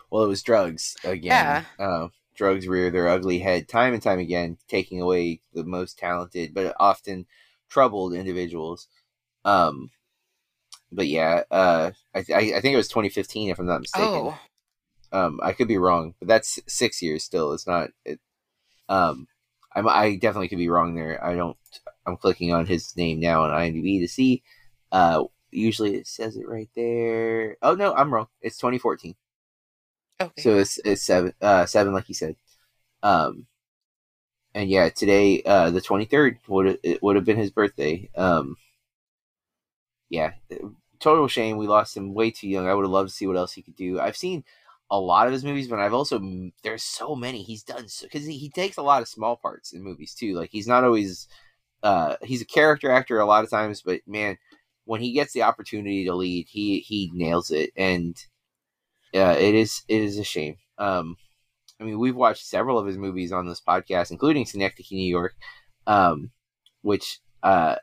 Well, it was drugs again. Yeah. Uh, drugs rear their ugly head time and time again, taking away the most talented but often troubled individuals. Um, but yeah, uh, I, th- I think it was twenty fifteen, if I'm not mistaken. Oh. Um, I could be wrong, but that's six years still. It's not. It, um, I'm, I definitely could be wrong there. I don't. I'm clicking on his name now on I M D B to see uh, Usually it says it right there. Oh, no, I'm wrong. It's twenty fourteen. Okay. So it's it's seven, uh, seven like you said. Um, and yeah, today, uh, the twenty-third, would it would have been his birthday. Um, yeah, total shame. We lost him way too young. I would have loved to see what else he could do. I've seen a lot of his movies, but I've also, there's so many he's done. So, because he, he takes a lot of small parts in movies, too. Like, he's not always, uh, he's a character actor a lot of times, but man, when he gets the opportunity to lead, he, he nails it. And yeah, it is, it is a shame. Um, I mean, we've watched several of his movies on this podcast, including Synecdoche, New York, um, which uh,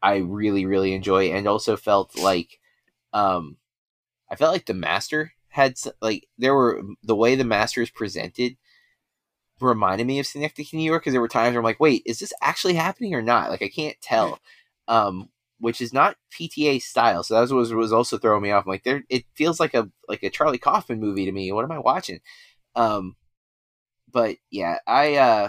I really, really enjoy, and also felt like um, I felt like The Master had like there were the way The Master is presented reminded me of Synecdoche, New York, because there were times where I'm like, wait, is this actually happening or not? Like, I can't tell. Um, which is not P T A style. So that was what was also throwing me off. I'm like, there, it feels like a, like a Charlie Kaufman movie to me. What am I watching? Um, but yeah, I, uh,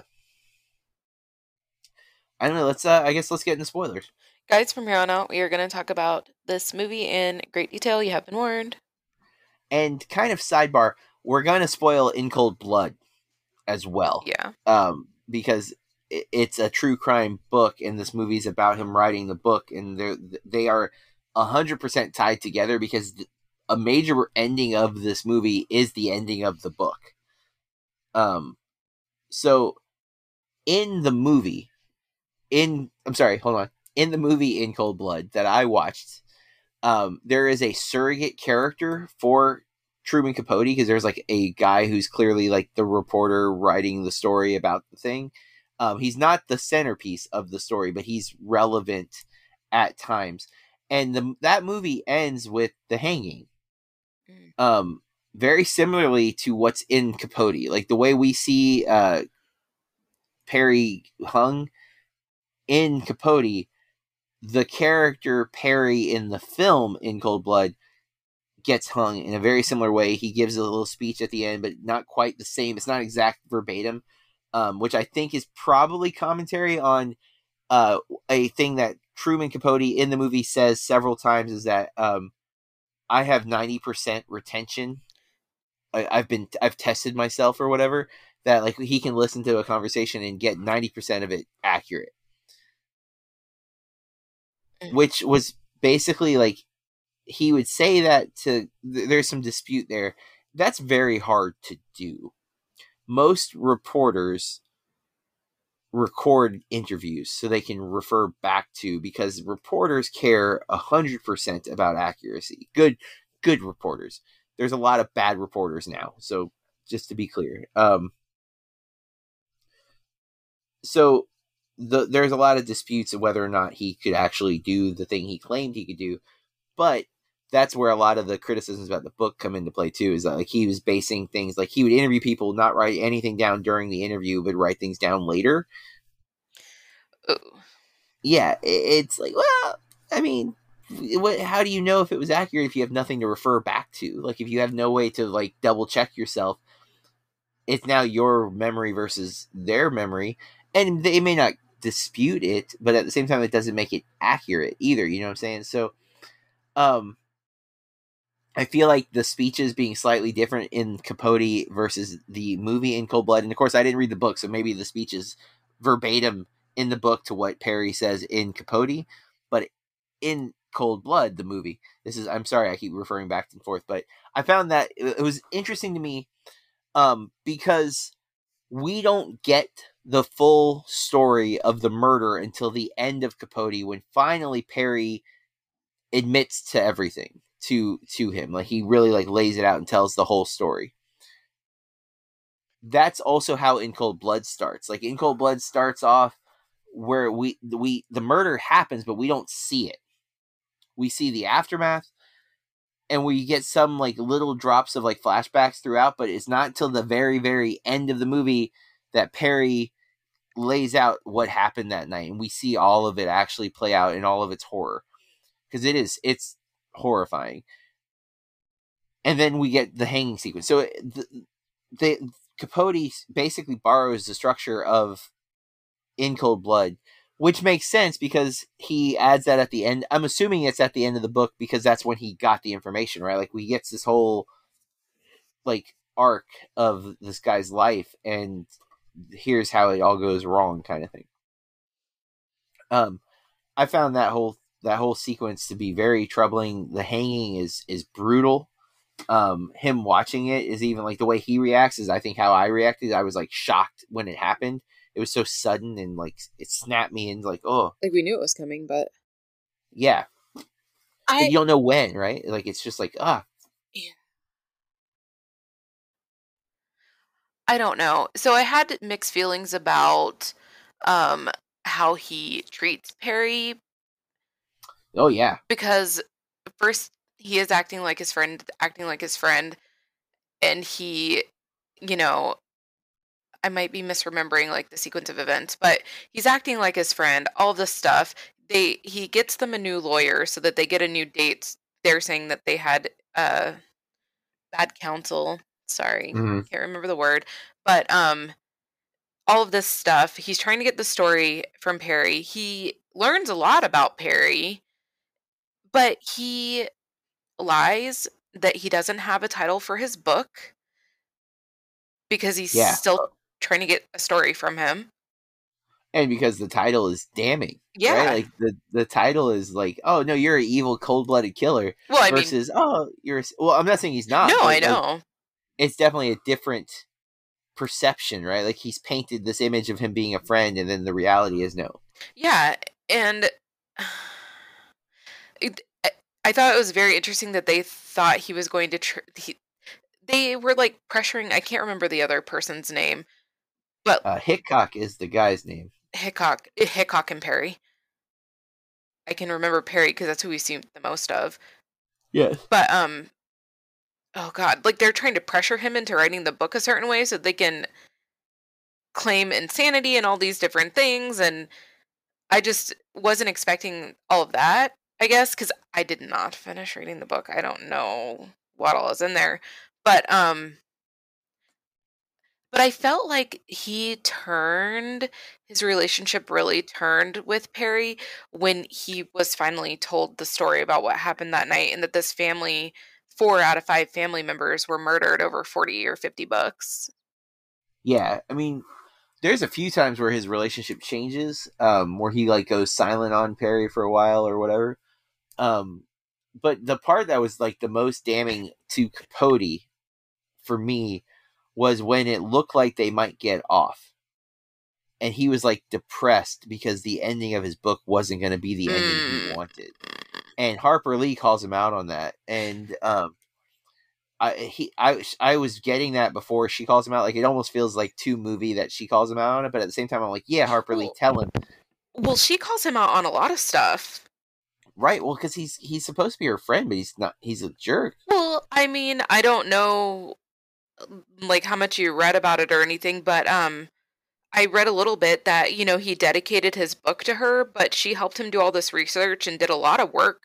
I don't know. Let's, uh, I guess let's get into spoilers. Guys, from here on out, we are going to talk about this movie in great detail. You have been warned. And kind of sidebar, we're going to spoil In Cold Blood as well. Yeah. Um, because it's a true crime book, and this movie's about him writing the book, and they they are one hundred percent tied together, because a major ending of this movie is the ending of the book. Um, so in the movie, in I'm sorry, hold on, in the movie In Cold Blood that I watched, um, there is a surrogate character for Truman Capote, because there's like a guy who's clearly like the reporter writing the story about the thing. Um, he's not the centerpiece of the story, but he's relevant at times. And the, that movie ends with the hanging. Um, very similarly to what's in Capote. Like the way we see uh, Perry hung in Capote, the character Perry in the film In Cold Blood gets hung in a very similar way. He gives a little speech at the end, but not quite the same. It's not exact verbatim. Um, which I think is probably commentary on uh, a thing that Truman Capote in the movie says several times, is that um, I have ninety percent retention. I, I've been, I've tested myself or whatever, that like he can listen to a conversation and get ninety percent of it accurate, which was basically like, he would say that to, th- there's some dispute there. That's very hard to do. Most reporters record interviews so they can refer back to, because reporters care one hundred percent about accuracy. Good, good reporters. There's a lot of bad reporters now. So just to be clear. Um, so the, there's a lot of disputes of whether or not he could actually do the thing he claimed he could do. But that's where a lot of the criticisms about the book come into play too, is that like he was basing things, like he would interview people, not write anything down during the interview, but write things down later. Ooh. Yeah. It's like, well, I mean, what, how do you know if it was accurate if you have nothing to refer back to? Like if you have no way to like double check yourself, it's now your memory versus their memory, and they may not dispute it, but at the same time, it doesn't make it accurate either. You know what I'm saying? So, um, I feel like the speeches being slightly different in Capote versus the movie In Cold Blood. And of course I didn't read the book, so maybe the speech is verbatim in the book to what Perry says in Capote, but in Cold Blood, the movie, this is, I'm sorry, I keep referring back and forth, but I found that it was interesting to me um, because we don't get the full story of the murder until the end of Capote, when finally Perry admits to everything. to to him, like he really like lays it out and tells the whole story. That's also how In Cold Blood starts. Like In Cold Blood starts off where we we the murder happens, but we don't see it. We see the aftermath, and we get some like little drops of like flashbacks throughout, but it's not till the very very end of the movie that Perry lays out what happened that night, and we see all of it actually play out in all of its horror, because it is it's horrifying. And then we get the hanging sequence. So the, the Capote basically borrows the structure of In Cold Blood, Which makes sense because he adds that at the end. I'm assuming it's at the end of the book because that's when he got the information, right? Like, we get this whole, like, arc of this guy's life, and here's how it all goes wrong kind of thing. Um, I found that whole that whole sequence to be very troubling. The hanging is is brutal. Um, him watching it is even, like, the way he reacts is, I think, how I reacted. I was, like, shocked when it happened. It was so sudden, and, like, it snapped me into, like, oh. Like, we knew it was coming, but... Yeah. I... You don't know when, right? Like, it's just like, ah. Yeah. I don't know. So I had mixed feelings about um, how he treats Perry. Oh, yeah. Because first, he is acting like his friend, acting like his friend, and he, you know... I might be misremembering, like, the sequence of events, but he's acting like his friend, all this stuff. They He gets them a new lawyer so that they get a new date. They're saying that they had uh, bad counsel. Sorry, mm-hmm. Can't remember the word. But um, all of this stuff, he's trying to get the story from Perry. He learns a lot about Perry, but he lies that he doesn't have a title for his book because he's yeah. still... trying to get a story from him, and because the title is damning, yeah, right? Like the the title is like, oh no, you're an evil, cold-blooded killer. Well, I versus mean, oh, you're a, well. I'm not saying he's not. No, I know. Like, it's definitely a different perception, right? Like he's painted this image of him being a friend, and then the reality is no. Yeah, and it, I thought it was very interesting that they thought he was going to. Tr- he, they were like pressuring. I can't remember the other person's name. But uh, Hickok is the guy's name. Hickok, Hickok and Perry. I can remember Perry because that's who we see the most of. Yes. But um, oh god, like they're trying to pressure him into writing the book a certain way so they can claim insanity and all these different things. And I just wasn't expecting all of that. I guess because I did not finish reading the book. I don't know what all is in there, but um. But I felt like he turned, his relationship really turned with Perry when he was finally told the story about what happened that night and that this family, four out of five family members were murdered over forty or fifty bucks. Yeah, I mean, there's a few times where his relationship changes, um, where he like goes silent on Perry for a while or whatever. Um, but the part that was like the most damning to Capote for me was when it looked like they might get off. And he was, like, depressed because the ending of his book wasn't going to be the mm. ending he wanted. And Harper Lee calls him out on that. And um, I he I, I was getting that before she calls him out. Like, it almost feels like too movie that she calls him out on it. But at the same time, I'm like, yeah, Harper well, Lee, tell him. Well, she calls him out on a lot of stuff. Right, well, because he's, he's supposed to be her friend, but he's not. He's a jerk. Well, I mean, I don't know... like how much you read about it or anything, but um I read a little bit that, you know, he dedicated his book to her, but she helped him do all this research and did a lot of work,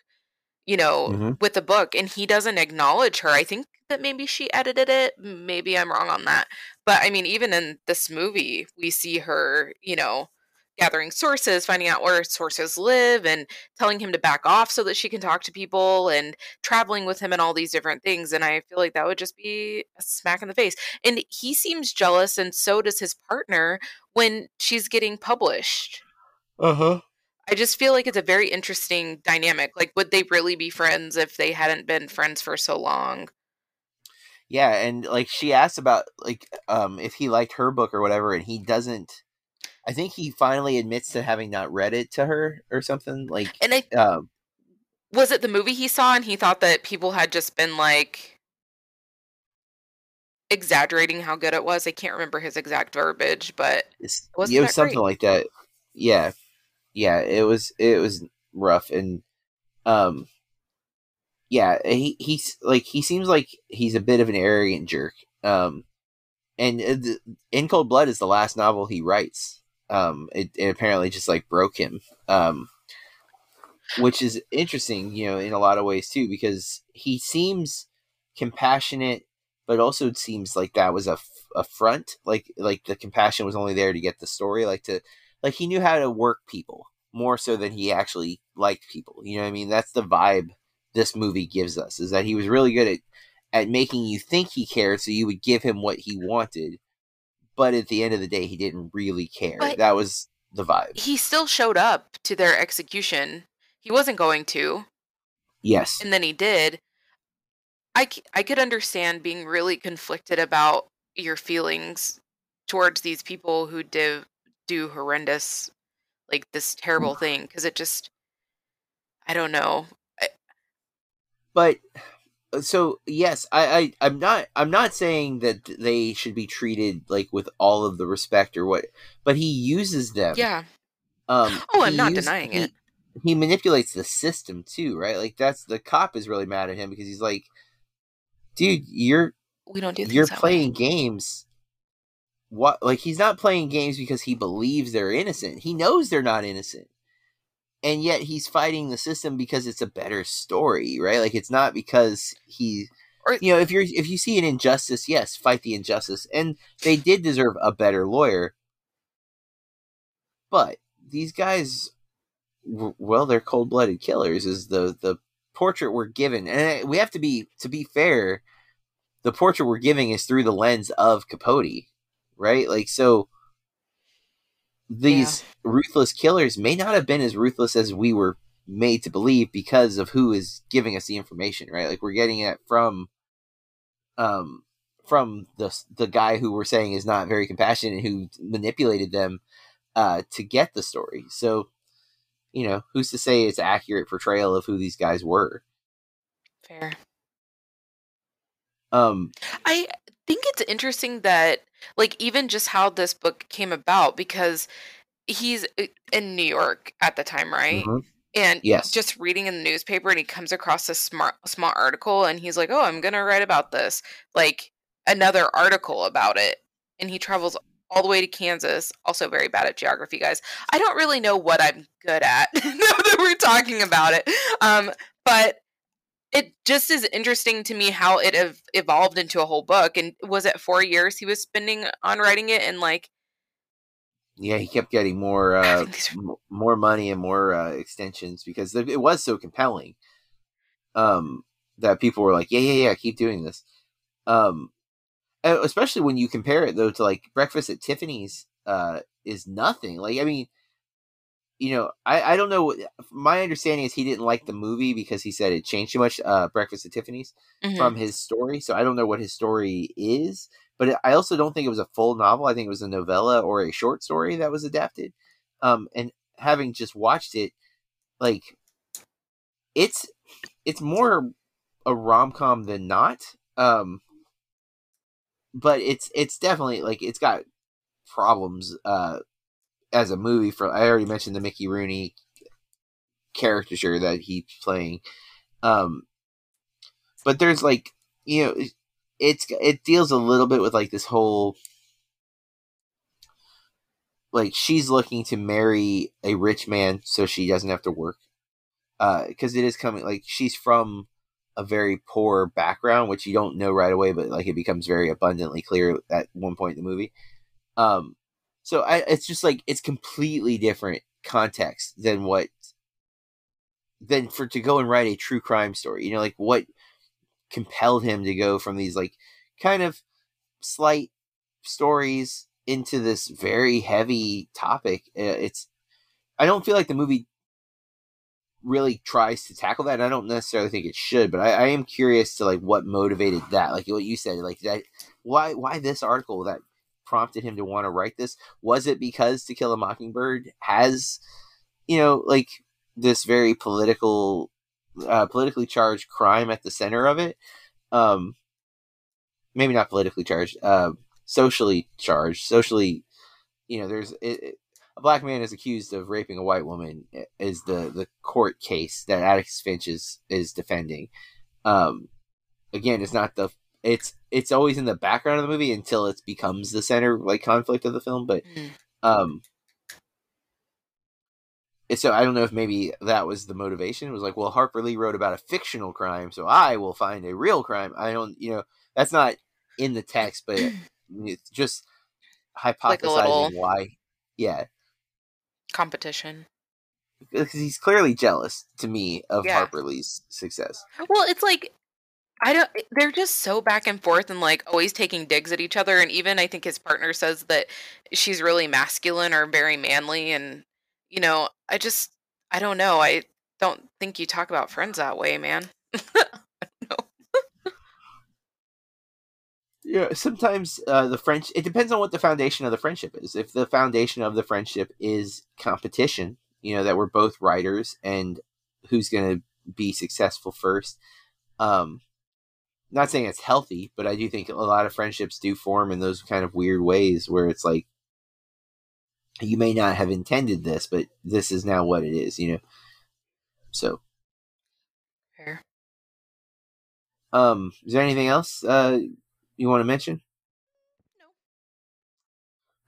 you know, mm-hmm. with the book, and he doesn't acknowledge her. I think that maybe she edited it. Maybe I'm wrong on that. But I mean, even in this movie, we see her, you know, gathering sources, finding out where sources live and telling him to back off so that she can talk to people and traveling with him and all these different things. And I feel like that would just be a smack in the face. And he seems jealous, and so does his partner when she's getting published. Uh-huh. I just feel like it's a very interesting dynamic. Like, would they really be friends if they hadn't been friends for so long? Yeah, and like she asked about like um if he liked her book or whatever, and he doesn't. I think he finally admits to having not read it to her or something. Like, and I, um, was it the movie he saw and he thought that people had just been like exaggerating how good it was? I can't remember his exact verbiage, but it was something great. Like that. Yeah. Yeah. It was, it was rough. And, um, yeah, he, he's like, he seems like he's a bit of an arrogant jerk. Um, and uh, In Cold Blood is the last novel he writes. Um, it, it apparently just like broke him, um, which is interesting, you know, in a lot of ways too, because he seems compassionate, but also it seems like that was a, f- a front, like like the compassion was only there to get the story, like to like he knew how to work people more so than he actually liked people. You know what I mean? That's the vibe this movie gives us, is that he was really good at, at making you think he cared, so you would give him what he wanted. But at the end of the day, he didn't really care. But that was the vibe. He still showed up to their execution. He wasn't going to. Yes. And then he did. I, I could understand being really conflicted about your feelings towards these people who div, do horrendous, like this terrible thing, because it just, I don't know. I, but... So yes, I, I I'm not I'm not saying that they should be treated like with all of the respect or what, but he uses them. Yeah. Um, oh, I'm not used, denying he, it. He manipulates the system too, right? Like that's the cop is really mad at him because he's like, dude, you're we don't do things you're that playing way. games. What? Like he's not playing games because he believes they're innocent. He knows they're not innocent. And yet he's fighting the system because it's a better story, right? Like it's not because he, or, you know, if you're if you see an injustice, yes, fight the injustice. And they did deserve a better lawyer, but these guys, well, they're cold-blooded killers. Is the the portrait we're given, and we have to be to be fair. The portrait we're giving is through the lens of Capote, right? Like so. These yeah. ruthless killers may not have been as ruthless as we were made to believe because of who is giving us the information, right? Like we're getting it from, um, from the the guy who we're saying is not very compassionate and who manipulated them, uh, to get the story. So, you know, who's to say it's accurate portrayal of who these guys were? Fair. Um, I think it's interesting that. Like, even just how this book came about, because he's in New York at the time, right? Mm-hmm. And yes. just reading in the newspaper, and he comes across this smart, small article, and he's like, oh, I'm going to write about this. Like, another article about it. And he travels all the way to Kansas. Also very bad at geography, guys. I don't really know what I'm good at now that we're talking about it. Um, but... It just is interesting to me how it ev- evolved into a whole book. And was it four years he was spending on writing it? And like, yeah, he kept getting more, uh, are... more money and more uh, extensions because th- it was so compelling um, that people were like, yeah, yeah, yeah, keep doing this. Um, especially when you compare it though to like Breakfast at Tiffany's uh, is nothing. Like, I mean. You know, I, I don't know. My understanding is he didn't like the movie because he said it changed too much, uh, Breakfast at Tiffany's, mm-hmm. from his story. So I don't know what his story is. But it, I also don't think it was a full novel. I think it was a novella or a short story that was adapted. Um, and having just watched it, like, it's it's more a rom-com than not. Um, but it's it's definitely, like, it's got problems, uh as a movie. For I already mentioned the Mickey Rooney caricature that he's playing, um, but there's like, you know, it, it's it deals a little bit with like this whole like she's looking to marry a rich man so she doesn't have to work, because uh, it is coming like she's from a very poor background, which you don't know right away, but like it becomes very abundantly clear at one point in the movie. Um, So I, it's just like it's completely different context than what than for to go and write a true crime story. You know, like what compelled him to go from these like kind of slight stories into this very heavy topic. It's I don't feel like the movie really tries to tackle that, and I don't necessarily think it should. But I, I am curious to like what motivated that, like what you said, like that why why this article that prompted him to want to write this. Was it because To Kill a Mockingbird has, you know, like this very political, uh, politically charged crime at the center of it? Um, maybe not politically charged, uh, socially charged. Socially, you know, there's it, it, a black man is accused of raping a white woman is the the court case that Atticus Finch is is defending. Um, again, it's not the It's it's always in the background of the movie until it becomes the center like conflict of the film. But mm. um, so I don't know if maybe that was the motivation. It was like, well, Harper Lee wrote about a fictional crime, so I will find a real crime. I don't, you know, that's not in the text, but it's just hypothesizing like a little... why. Yeah. competition. Because he's clearly jealous, to me, of yeah. Harper Lee's success. Well, it's like, I don't, they're just so back and forth and like always taking digs at each other. And even I think his partner says that she's really masculine or very manly. And, you know, I just, I don't know. I don't think you talk about friends that way, man. Yeah, sometimes uh, the French, it depends on what the foundation of the friendship is. If the foundation of the friendship is competition, you know, that we're both writers and who's going to be successful first. Um, not saying it's healthy, but I do think a lot of friendships do form in those kind of weird ways where it's like, you may not have intended this, but this is now what it is, you know? So. Fair. Um, is there anything else? Uh, You want to mention? No.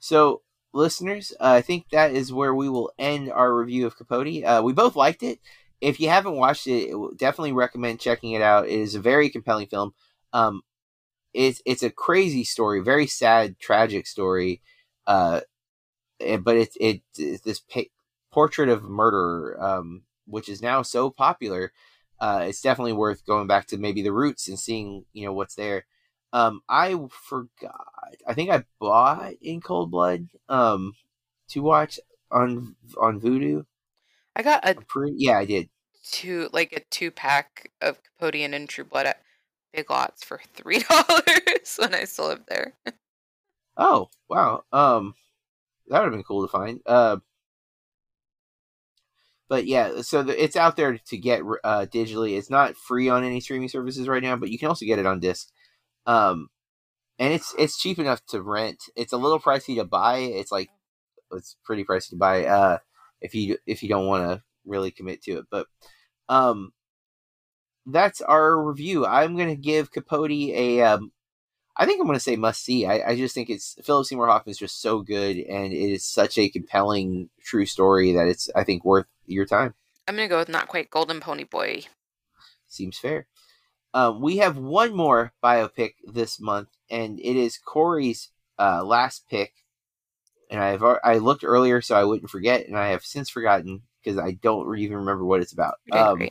So, listeners, uh, I think that is where we will end our review of Capote. Uh, we both liked it. If you haven't watched it, definitely recommend checking it out. It is a very compelling film. Um, it's it's a crazy story, very sad, tragic story. Uh, but it it it's this pa- portrait of murderer, um, which is now so popular. Uh, it's definitely worth going back to maybe the roots and seeing, you know, what's there. Um, I forgot. I think I bought In Cold Blood um, to watch on on Vudu. I got a pre- yeah, I did two like a two pack of Capote and In True Blood at Big Lots for three dollars when I still lived there. Oh wow, um, that would have been cool to find. Uh, but yeah, so the, it's out there to get uh, digitally. It's not free on any streaming services right now, but you can also get it on disc. Um, and it's, it's cheap enough to rent. It's a little pricey to buy. It's like, it's pretty pricey to buy, uh, if you, if you don't want to really commit to it, but, um, that's our review. I'm going to give Capote a, um, I think I'm going to say must see. I, I just think it's Philip Seymour Hoffman is just so good. And it is such a compelling true story that it's, I think, worth your time. I'm going to go with Not Quite Golden Pony Boy. Seems fair. Uh, we have one more biopic this month, and it is Corey's uh, last pick. And I've I looked earlier so I wouldn't forget, and I have since forgotten because I don't even remember what it's about. Um,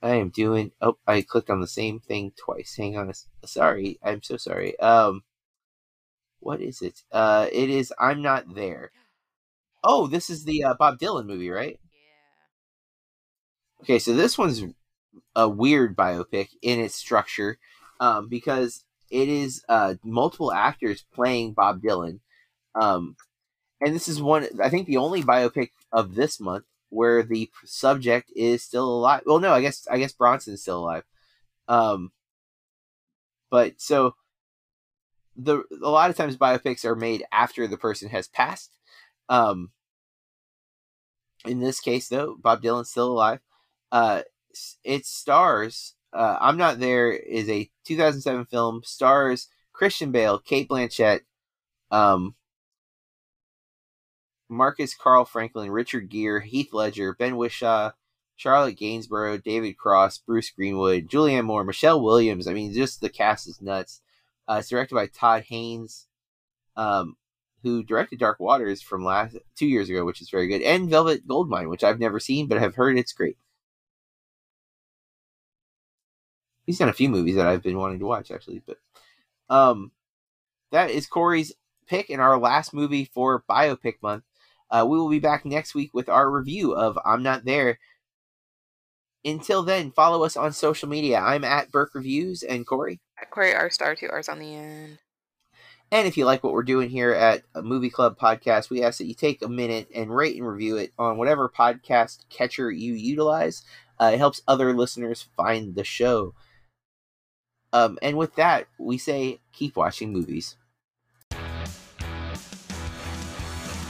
I am doing. Oh, I clicked on the same thing twice. Hang on. A, sorry, I'm so sorry. Um, what is it? Uh, it is I'm Not There. Oh, this is the uh, Bob Dylan movie, right? Yeah. Okay, so this one's a weird biopic in its structure, um, because it is uh, multiple actors playing Bob Dylan. Um, and this is one, I think the only biopic of this month where the subject is still alive. Well, no, I guess, I guess Bronson's still alive. Um, but so the, a lot of times biopics are made after the person has passed. Um, in this case though, Bob Dylan's still alive. Uh, It stars, uh, I'm Not There is a two thousand seven film, stars Christian Bale, Cate Blanchett, um, Marcus Carl Franklin, Richard Gere, Heath Ledger, Ben Whishaw, Charlotte Gainsbourg, David Cross, Bruce Greenwood, Julianne Moore, Michelle Williams. I mean, just the cast is nuts. Uh, it's directed by Todd Haynes, um, who directed Dark Waters from last two years ago, which is very good, and Velvet Goldmine, which I've never seen, but I've heard it's great. He's done a few movies that I've been wanting to watch, actually. But um, that is Corey's pick and our last movie for Biopic Month. Uh, we will be back next week with our review of I'm Not There. Until then, follow us on social media. I'm at Burke Reviews and Corey. At Corey R Star, two R's on the end. And if you like what we're doing here at a Movie Club Podcast, we ask that you take a minute and rate and review it on whatever podcast catcher you utilize. Uh, it helps other listeners find the show. Um, and with that, we say, keep watching movies.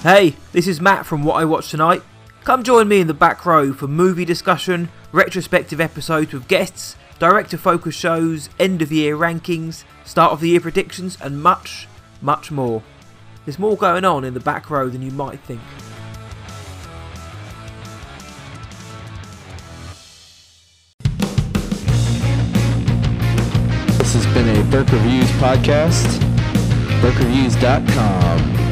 Hey, this is Matt from What I Watched Tonight. Come join me in the back row for movie discussion, retrospective episodes with guests, director-focused shows, end-of-year rankings, start-of-the-year predictions, and much, much more. There's more going on in the back row than you might think. This has been a Burke Reviews podcast, burke reviews dot com.